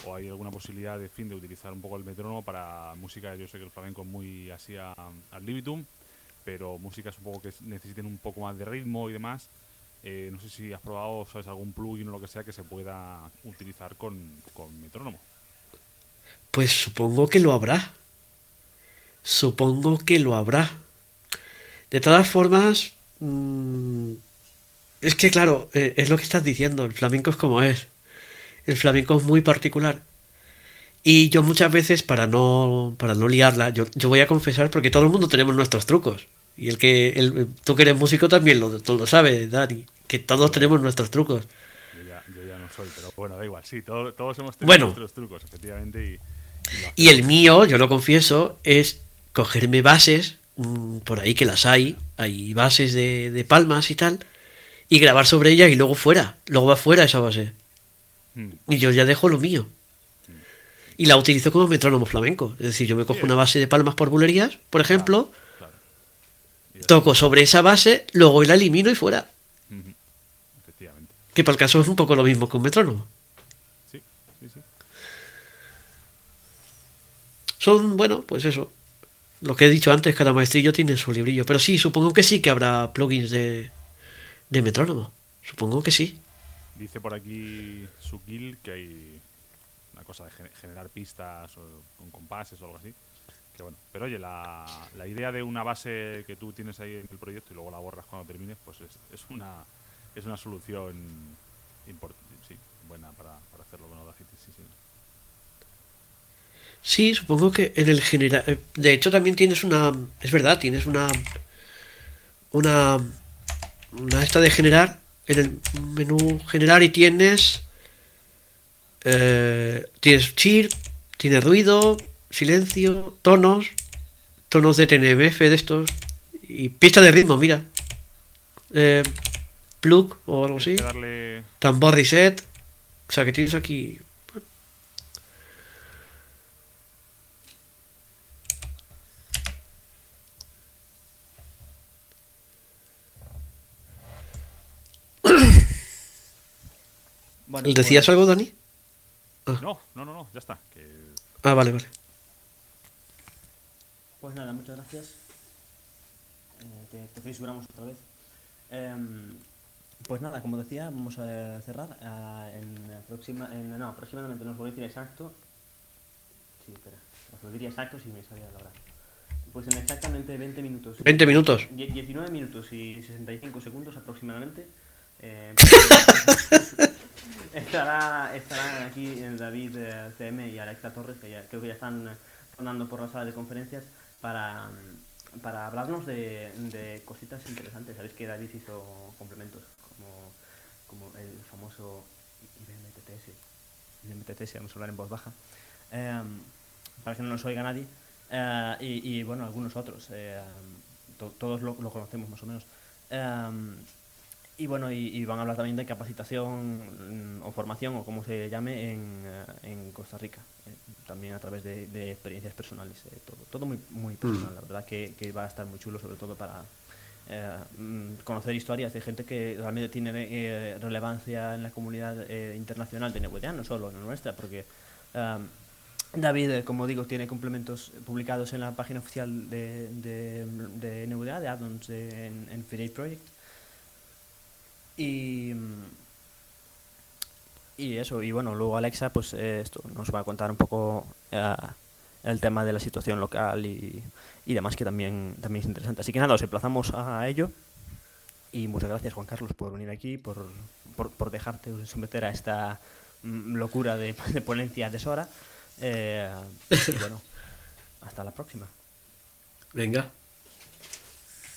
o hay alguna posibilidad de fin de utilizar un poco el metrónomo para música. Yo sé que el flamenco es muy así ad libitum, pero músicas un poco que necesiten un poco más de ritmo y demás. Eh, no sé si has probado, sabes, algún plugin o lo que sea que se pueda utilizar con, con metrónomo. Pues supongo que lo habrá. Supongo que lo habrá. De todas formas, mmm, es que claro, eh, es lo que estás diciendo, el flamenco es como es. El flamenco es muy particular. Y yo muchas veces, para no, para no liarla, yo, yo voy a confesar, porque todo el mundo tenemos nuestros trucos. Y el que el, tú que eres músico también lo, tú lo sabes, Dani, que todos tenemos nuestros trucos. Yo ya, yo ya no soy, pero bueno, da igual, sí, todo, todos hemos tenido bueno, nuestros trucos, efectivamente. Y, y, y el mío, yo lo confieso, es cogerme bases, mmm, por ahí que las hay, hay bases de, de palmas y tal, y grabar sobre ellas y luego fuera, luego va fuera esa base. Hmm. Y yo ya dejo lo mío. Hmm. Y la utilizo como metrónomo flamenco, es decir, yo me cojo sí. una base de palmas por bulerías, por ejemplo... Ah. Toco sobre esa base, luego la elimino y fuera. Uh-huh. Efectivamente. Que para el caso es un poco lo mismo que un metrónomo. Sí, sí, sí. Son, bueno, pues eso. Lo que he dicho antes, cada maestrillo tiene su librillo. Pero sí, supongo que sí que habrá plugins de, de metrónomo. Supongo que sí. Dice por aquí Sukil que hay una cosa de generar pistas o con compases o algo así. Bueno, pero oye, la, la idea de una base que tú tienes ahí en el proyecto y luego la borras cuando termines, pues es, es una es una solución importante, sí, buena para, para hacerlo con Audacity, sí, sí. Sí, supongo que en el general, de hecho también tienes una, es verdad, tienes una una una esta de generar en el menú generar y tienes eh, tienes chirp, tienes ruido, silencio, tonos, tonos de T N M F de estos y pista de ritmo, mira. Eh, plug o algo así. Darle... Tambor reset. O sea que tienes aquí. Bueno, ¿decías bueno. algo, Dani? Ah. No, no, no, no, ya está. Que... Ah, vale, vale. Pues nada, muchas gracias. Eh, te, te felicitamos otra vez. Eh, pues nada, como decía, vamos a cerrar. Eh, en próxima, en, no, aproximadamente nos voy a decir exacto. Sí, espera. Os lo diría exacto si me sabía la hora. Pues en exactamente veinte minutos. veinte minutos. diecinueve minutos y sesenta y cinco segundos aproximadamente. Eh, estará, estarán aquí David eh, C M y Alexa Torres, que ya, creo que ya están andando por la sala de conferencias. Para, para hablarnos de, de cositas interesantes. Sabéis que David hizo complementos, como, como el famoso I B M T T S, I B M T T S, vamos a hablar en voz baja, eh, para que no nos oiga nadie, eh, y, y bueno, algunos otros, eh, to, todos lo, lo conocemos más o menos. Eh, y bueno, y, y van a hablar también de capacitación o formación, o como se llame, en, en Costa Rica, eh, también a través de, de experiencias personales, eh, todo, todo muy, muy personal, la verdad que, que va a estar muy chulo, sobre todo para... Eh, conocer historias de gente que realmente tiene eh, relevancia en la comunidad eh, internacional de Neuquén, no solo en la nuestra, porque eh, David, eh, como digo, tiene complementos publicados en la página oficial de, de, de N V D A, de add-ons en, en N V D A Project, y, y eso, y bueno, luego Alexa, pues eh, esto nos va a contar un poco eh, el tema de la situación local y, y demás, que también, también es interesante. Así que nada, os emplazamos a ello y muchas gracias, Juan Carlos, por venir aquí, por, por, por dejarte someter a esta locura de, de ponencia a deshora. Eh, y bueno, hasta la próxima. Venga.